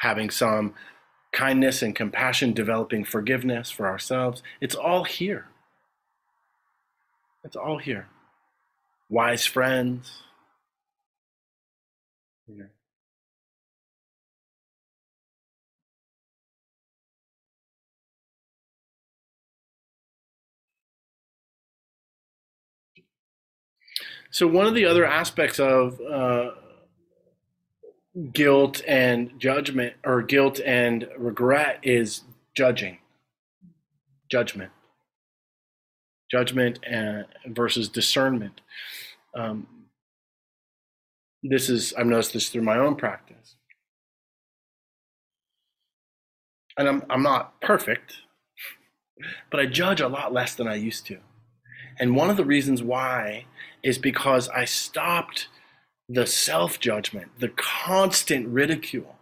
Having some kindness and compassion, developing forgiveness for ourselves. It's all here. It's all here. Wise friends. You know. So one of the other aspects of guilt and judgment, or guilt and regret, is judging. Judgment. Judgment versus discernment. This is, I've noticed this through my own practice. And I'm not perfect, but I judge a lot less than I used to. And one of the reasons why is because I stopped the self-judgment, the constant ridicule,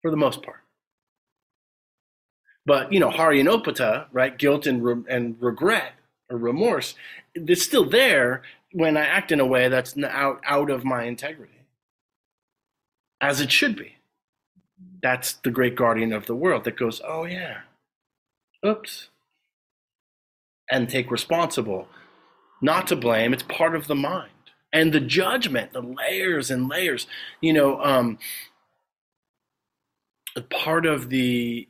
for the most part. But, you know, Hiri and Ottappa, right, guilt and regret or remorse, it's still there when I act in a way that's out of my integrity, as it should be. That's the great guardian of the world that goes, oh, yeah, oops, and take responsible. Not to blame, it's part of the mind. And the judgment, the layers and layers, you know, part of the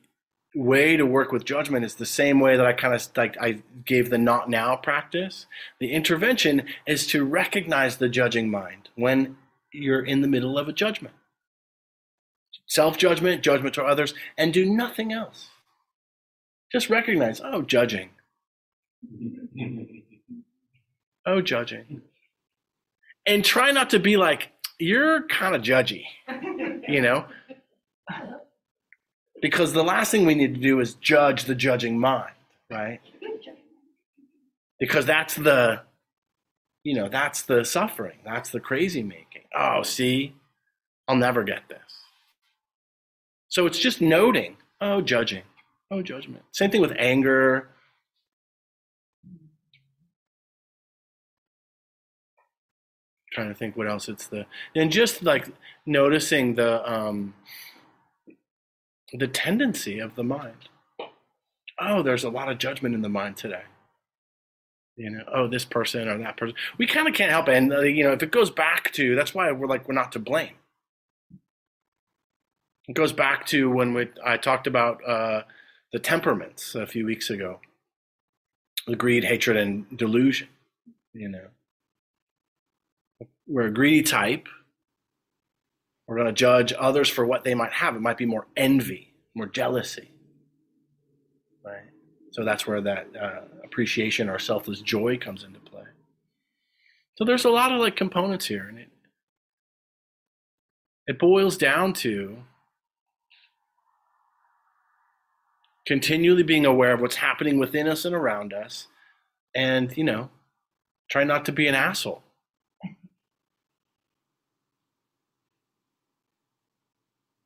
way to work with judgment is the same way that I kind of, like, I gave the not now practice. The intervention is to recognize the judging mind when you're in the middle of a judgment. Self-judgment, judgment to others, and do nothing else. Just recognize, oh, judging. Oh, judging. And try not to be like, you're kind of judgy, you know? Because the last thing we need to do is judge the judging mind, right? Because that's the, you know, that's the suffering. That's the crazy making. Oh, see, I'll never get this. So it's just noting, oh, judging, oh, judgment. Same thing with anger. Trying to think what else it's the, and just like noticing the tendency of the mind. Oh, there's a lot of judgment in the mind today. You know, oh, this person or that person. We kind of can't help it. And you know, if it goes back to, that's why we're like, we're not to blame. It goes back to when I talked about the temperaments a few weeks ago, the greed, hatred, and delusion, you know. We're a greedy type. We're going to judge others for what they might have. It might be more envy, more jealousy, right? So that's where that appreciation or selfless joy comes into play. So there's a lot of like components here, and it boils down to continually being aware of what's happening within us and around us, and you know, try not to be an asshole.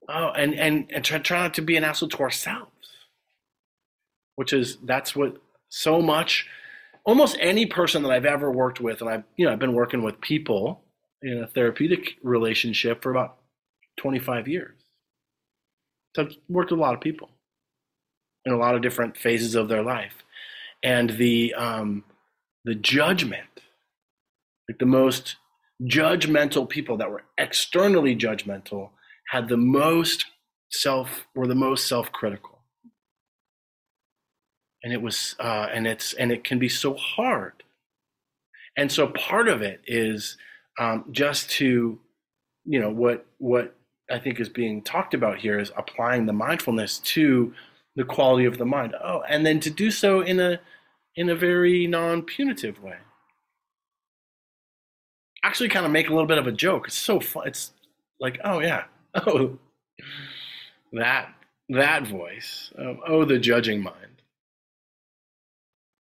Oh, and try not to be an asshole to ourselves, which is, that's what so much, almost any person that I've ever worked with, and I've been working with people in a therapeutic relationship for about 25 years. So I've worked with a lot of people in a lot of different phases of their life. And the judgment, like the most judgmental people that were externally judgmental had the most self-critical. And it was, and it can be so hard. And so part of it is just to, you know, what I think is being talked about here is applying the mindfulness to the quality of the mind. Oh, and then to do so in a very non-punitive way. Actually, kind of make a little bit of a joke. It's so fun. It's like, oh yeah, oh that voice. Oh, the judging mind.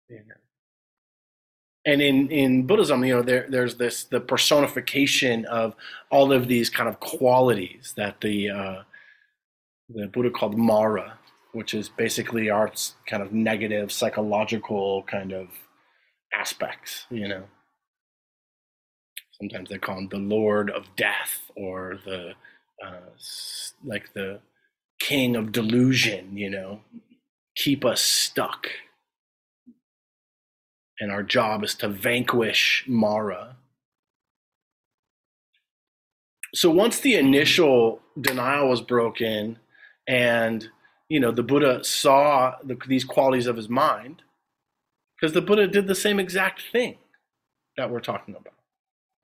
Yeah. And in Buddhism, you know, there's this, the personification of all of these kind of qualities that the Buddha called Mara, which is basically our kind of negative psychological kind of aspects, you know. Sometimes they call him the Lord of Death, or the like the King of Delusion, you know, keep us stuck. And our job is to vanquish Mara. So once the initial denial was broken, and you know, the Buddha saw these qualities of his mind, because the Buddha did the same exact thing that we're talking about,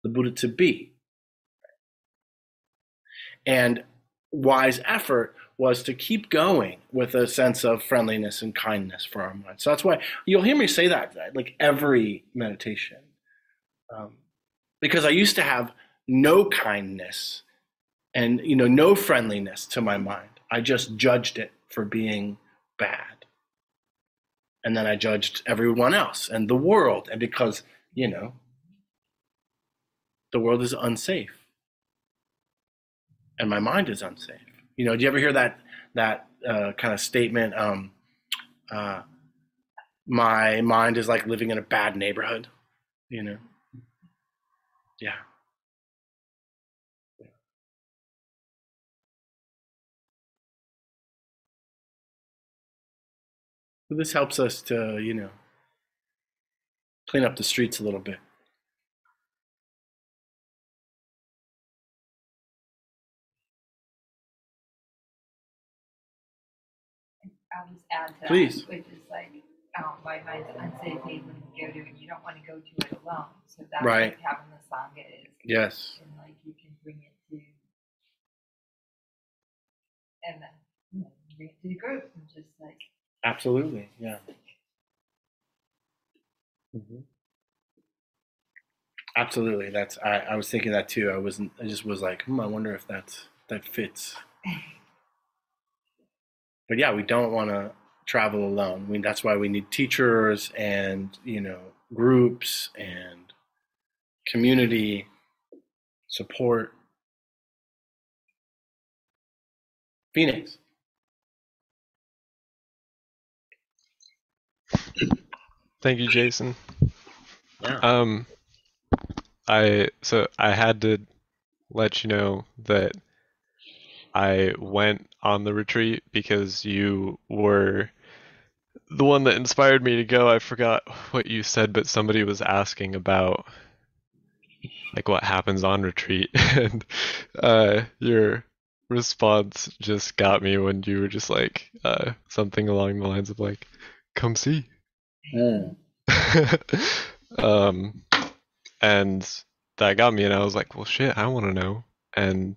the Buddha to be. And wise effort was to keep going with a sense of friendliness and kindness for our mind. So that's why you'll hear me say that, like every meditation, because I used to have no kindness and, you know, no friendliness to my mind. I just judged it for being bad, and then I judged everyone else and the world, and because, you know, the world is unsafe, and my mind is unsafe. You know, do you ever hear that kind of statement? My mind is like living in a bad neighborhood. You know, yeah. So this helps us to, you know, clean up the streets a little bit. I'll just add to that, please. Which is like, my mind's unsafe when you go to, and you don't want to go to it alone. So that's right. What having the Sangha is. Yes. And like you can bring it to, and then, you know, bring it to the group and just like. Absolutely. Yeah. Mm-hmm. Absolutely. That's, I was thinking that too. I just was like, I wonder if that fits. But yeah, we don't want to travel alone. I mean, that's why we need teachers and, you know, groups and community support. Phoenix. Thank you, Jason. Yeah. I had to let you know that I went on the retreat because you were the one that inspired me to go. I forgot what you said, but somebody was asking about like what happens on retreat, and your response just got me when you were just like something along the lines of like, come see. Mm. And that got me, and I was like, well, shit, I want to know. And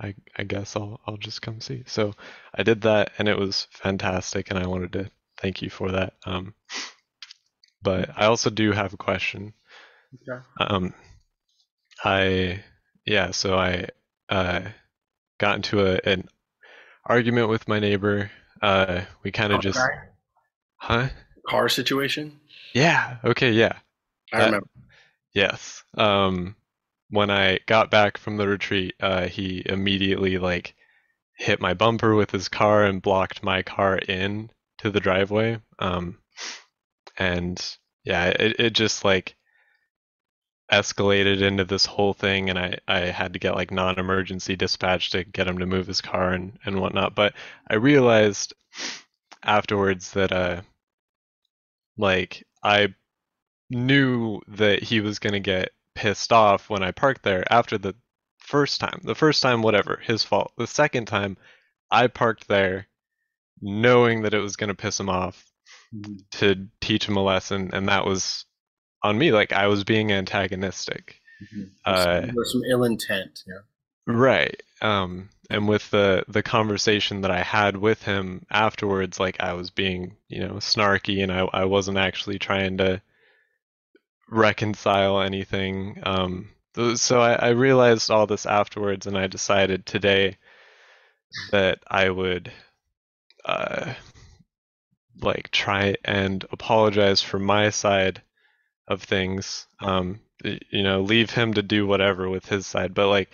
I guess I'll just come see. So I did that, and it was fantastic, and I wanted to thank you for that. But I also do have a question. Okay. So I got into an argument with my neighbor. We kind of just, huh? Car situation? Yeah. Okay. Yeah. I remember. Yes. When I got back from the retreat, he immediately like hit my bumper with his car and blocked my car in to the driveway. And yeah, it just like escalated into this whole thing, and I had to get like non-emergency dispatch to get him to move his car and whatnot. But I realized afterwards that like I knew that he was gonna get pissed off when I parked there after the first time, whatever, his fault. The second time I parked there knowing that it was going to piss him off, to teach him a lesson, and that was on me. Like, I was being antagonistic. Mm-hmm. Some ill intent. Yeah. Right. And with the conversation that I had with him afterwards, like, I was being, you know, snarky, and I wasn't actually trying to reconcile anything. So I realized all this afterwards, and I decided today that I would try and apologize for my side of things. You know, leave him to do whatever with his side, but like,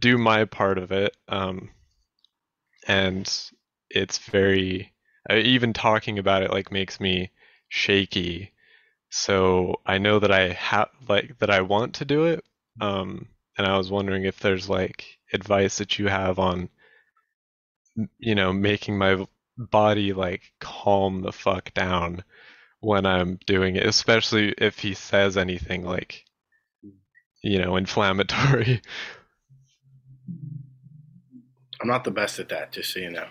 do my part of it. And it's very, even talking about it, like, makes me shaky. So I know that I have, like, that I want to do it. And I was wondering if there's like advice that you have on, you know, making my body like calm the fuck down when I'm doing it, especially if he says anything like, you know, inflammatory. I'm not the best at that, just so you know.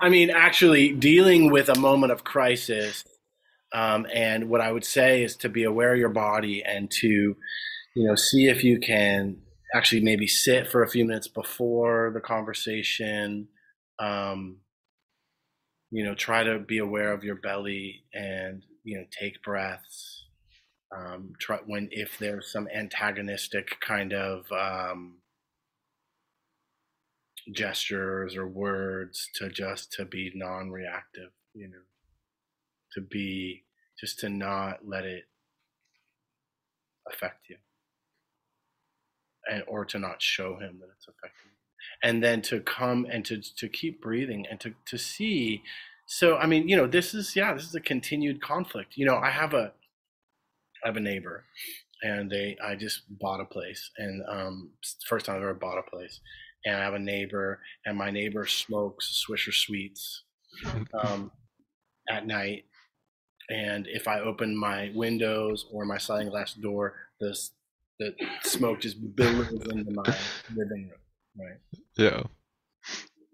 I mean, actually dealing with a moment of crisis, and what I would say is to be aware of your body and to, you know, see if you can actually maybe sit for a few minutes before the conversation. You know, try to be aware of your belly and, you know, take breaths. Try when, if there's some antagonistic kind of gestures or words, to just to be non-reactive, you know, to be, just to not let it affect you, and or to not show him that it's affecting you. And then to come and to keep breathing and to see. So, I mean, you know, this is a continued conflict. You know, I have a neighbor, and I just bought a place, and first time I've ever bought a place. And I have a neighbor, and my neighbor smokes Swisher Sweets at night. And if I open my windows or my sliding glass door, the smoke just billows into my living room, right? Yeah.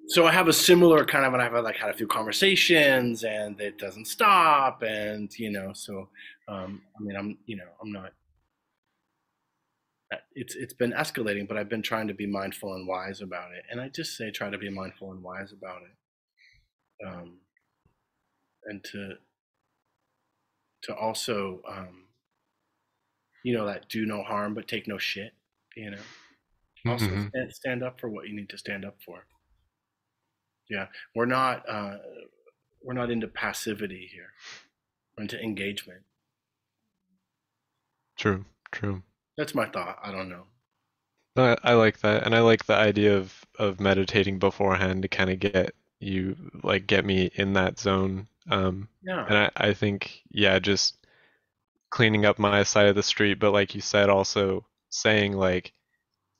So I have a similar kind of, and I've like had a few conversations, and it doesn't stop, and you know, so I mean, I'm not. It's been escalating, but I've been trying to be mindful and wise about it, and I just say try to be mindful and wise about it, and to also, you know, that do no harm but take no shit, you know. Also stand up for what you need to stand up for. Yeah, we're not into passivity here. We're into engagement. True. That's my thought. I don't know. I like that, and I like the idea of meditating beforehand to kind of get me in that zone. Yeah. And I think, yeah, just cleaning up my side of the street, but like you said, also saying like,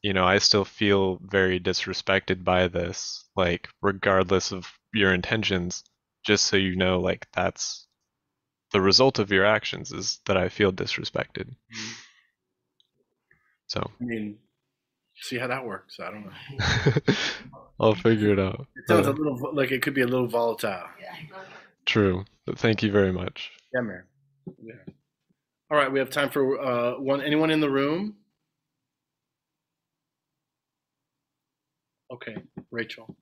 you know, I still feel very disrespected by this, like, regardless of your intentions, just so you know, like, that's the result of your actions, is that I feel disrespected. Mm-hmm. So, I mean, see how that works. I don't know. I'll figure it out. It sounds a little like it could be a little volatile. Yeah. True. But thank you very much. Yeah, man. Yeah. All right, we have time for one. Anyone in the room? Okay, Rachel.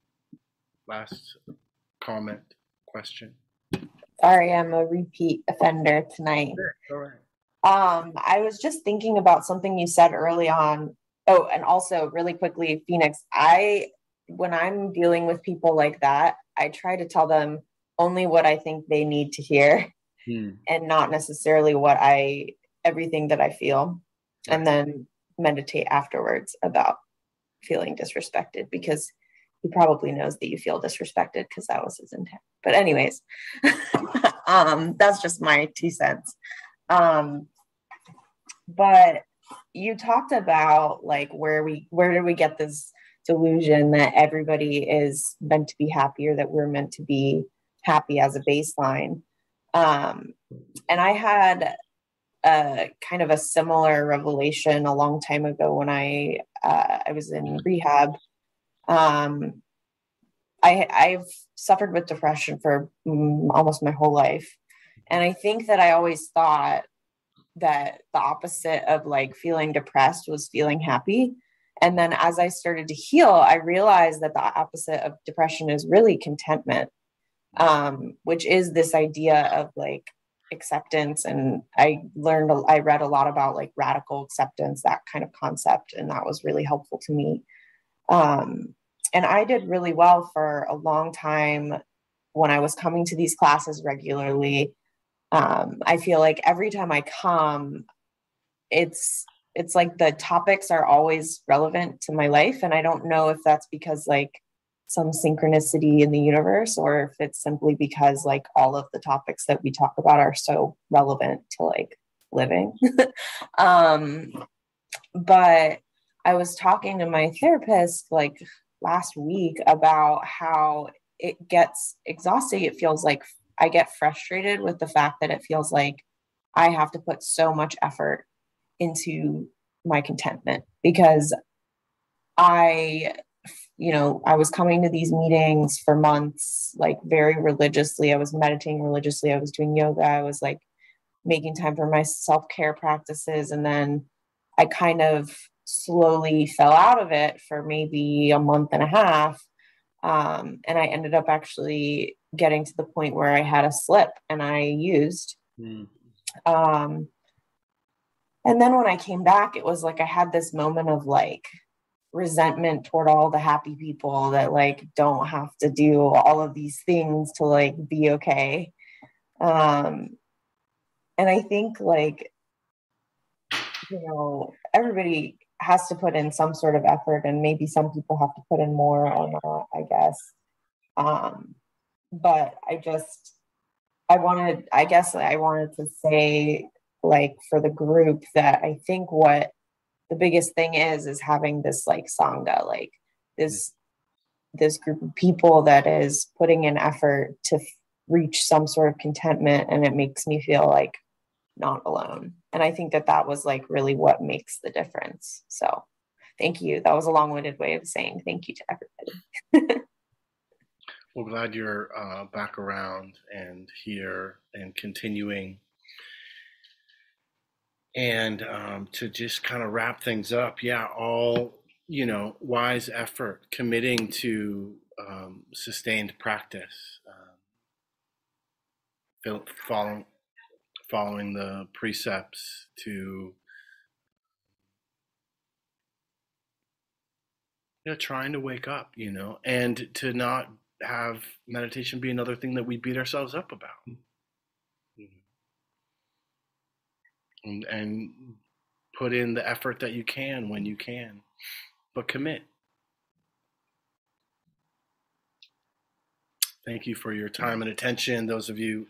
Last comment, question. Sorry, I'm a repeat offender tonight. Sure. All right. I was just thinking about something you said early on. Oh, and also really quickly, Phoenix, when I'm dealing with people like that, I try to tell them only what I think they need to hear and not necessarily everything that I feel, and then meditate afterwards about feeling disrespected, because he probably knows that you feel disrespected because that was his intent. But anyways, that's just my 2 cents. But you talked about like, where did we get this delusion that everybody is meant to be happy, or that we're meant to be happy as a baseline? And I had kind of a similar revelation a long time ago when I was in rehab. I've suffered with depression for almost my whole life. And I think that I always thought that the opposite of like feeling depressed was feeling happy. And then as I started to heal, I realized that the opposite of depression is really contentment, which is this idea of like acceptance. And I read a lot about like radical acceptance, that kind of concept. And that was really helpful to me. And I did really well for a long time when I was coming to these classes regularly. I feel like every time I come, it's like the topics are always relevant to my life. And I don't know if that's because like some synchronicity in the universe, or if it's simply because like all of the topics that we talk about are so relevant to like living. But I was talking to my therapist like last week about how it gets exhausting. It feels like I get frustrated with the fact that it feels like I have to put so much effort into my contentment, because I was coming to these meetings for months, like very religiously. I was meditating religiously. I was doing yoga. I was like making time for my self-care practices. And then I kind of slowly fell out of it for maybe a month and a half. And I ended up actually getting to the point where I had a slip and I used. And then when I came back, it was like I had this moment of like resentment toward all the happy people that like don't have to do all of these things to like be okay. And I think like, you know, everybody has to put in some sort of effort, and maybe some people have to put in more or not, I guess. But I wanted to say like for the group that I think what the biggest thing is having this like Sangha, like this group of people that is putting in effort to reach some sort of contentment. And it makes me feel like not alone. And I think that that was like really what makes the difference. So thank you. That was a long-winded way of saying thank you to everybody. We're glad you're back around and here and continuing. And to just kind of wrap things up, all, wise effort, committing to sustained practice, following the precepts to, trying to wake up, and to not have meditation be another thing that we beat ourselves up about. And put in the effort that you can when you can, but commit. Thank you for your time and attention, those of you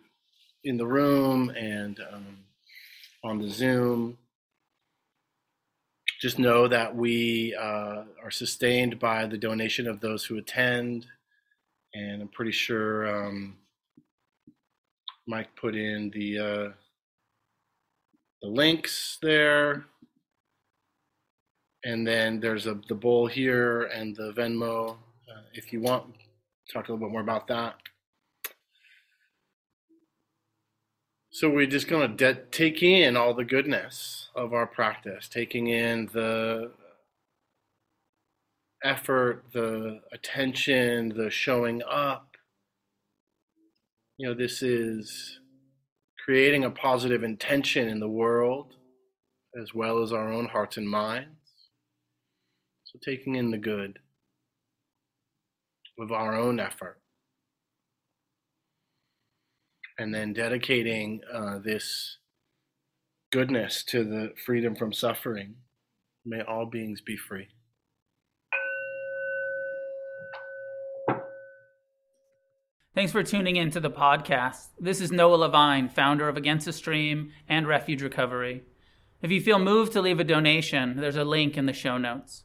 in the room and on the Zoom. Just know that we are sustained by the donation of those who attend. And I'm pretty sure Mike put in the links there, and then there's the bowl here and the Venmo. If you want, talk a little bit more about that. So we're just going to take in all the goodness of our practice, taking in the effort, the attention, the showing up. This is creating a positive intention in the world, as well as our own hearts and minds. So taking in the good with our own effort. And then dedicating this goodness to the freedom from suffering. May all beings be free. Thanks for tuning in to the podcast. This is Noah Levine, founder of Against the Stream and Refuge Recovery. If you feel moved to leave a donation, there's a link in the show notes.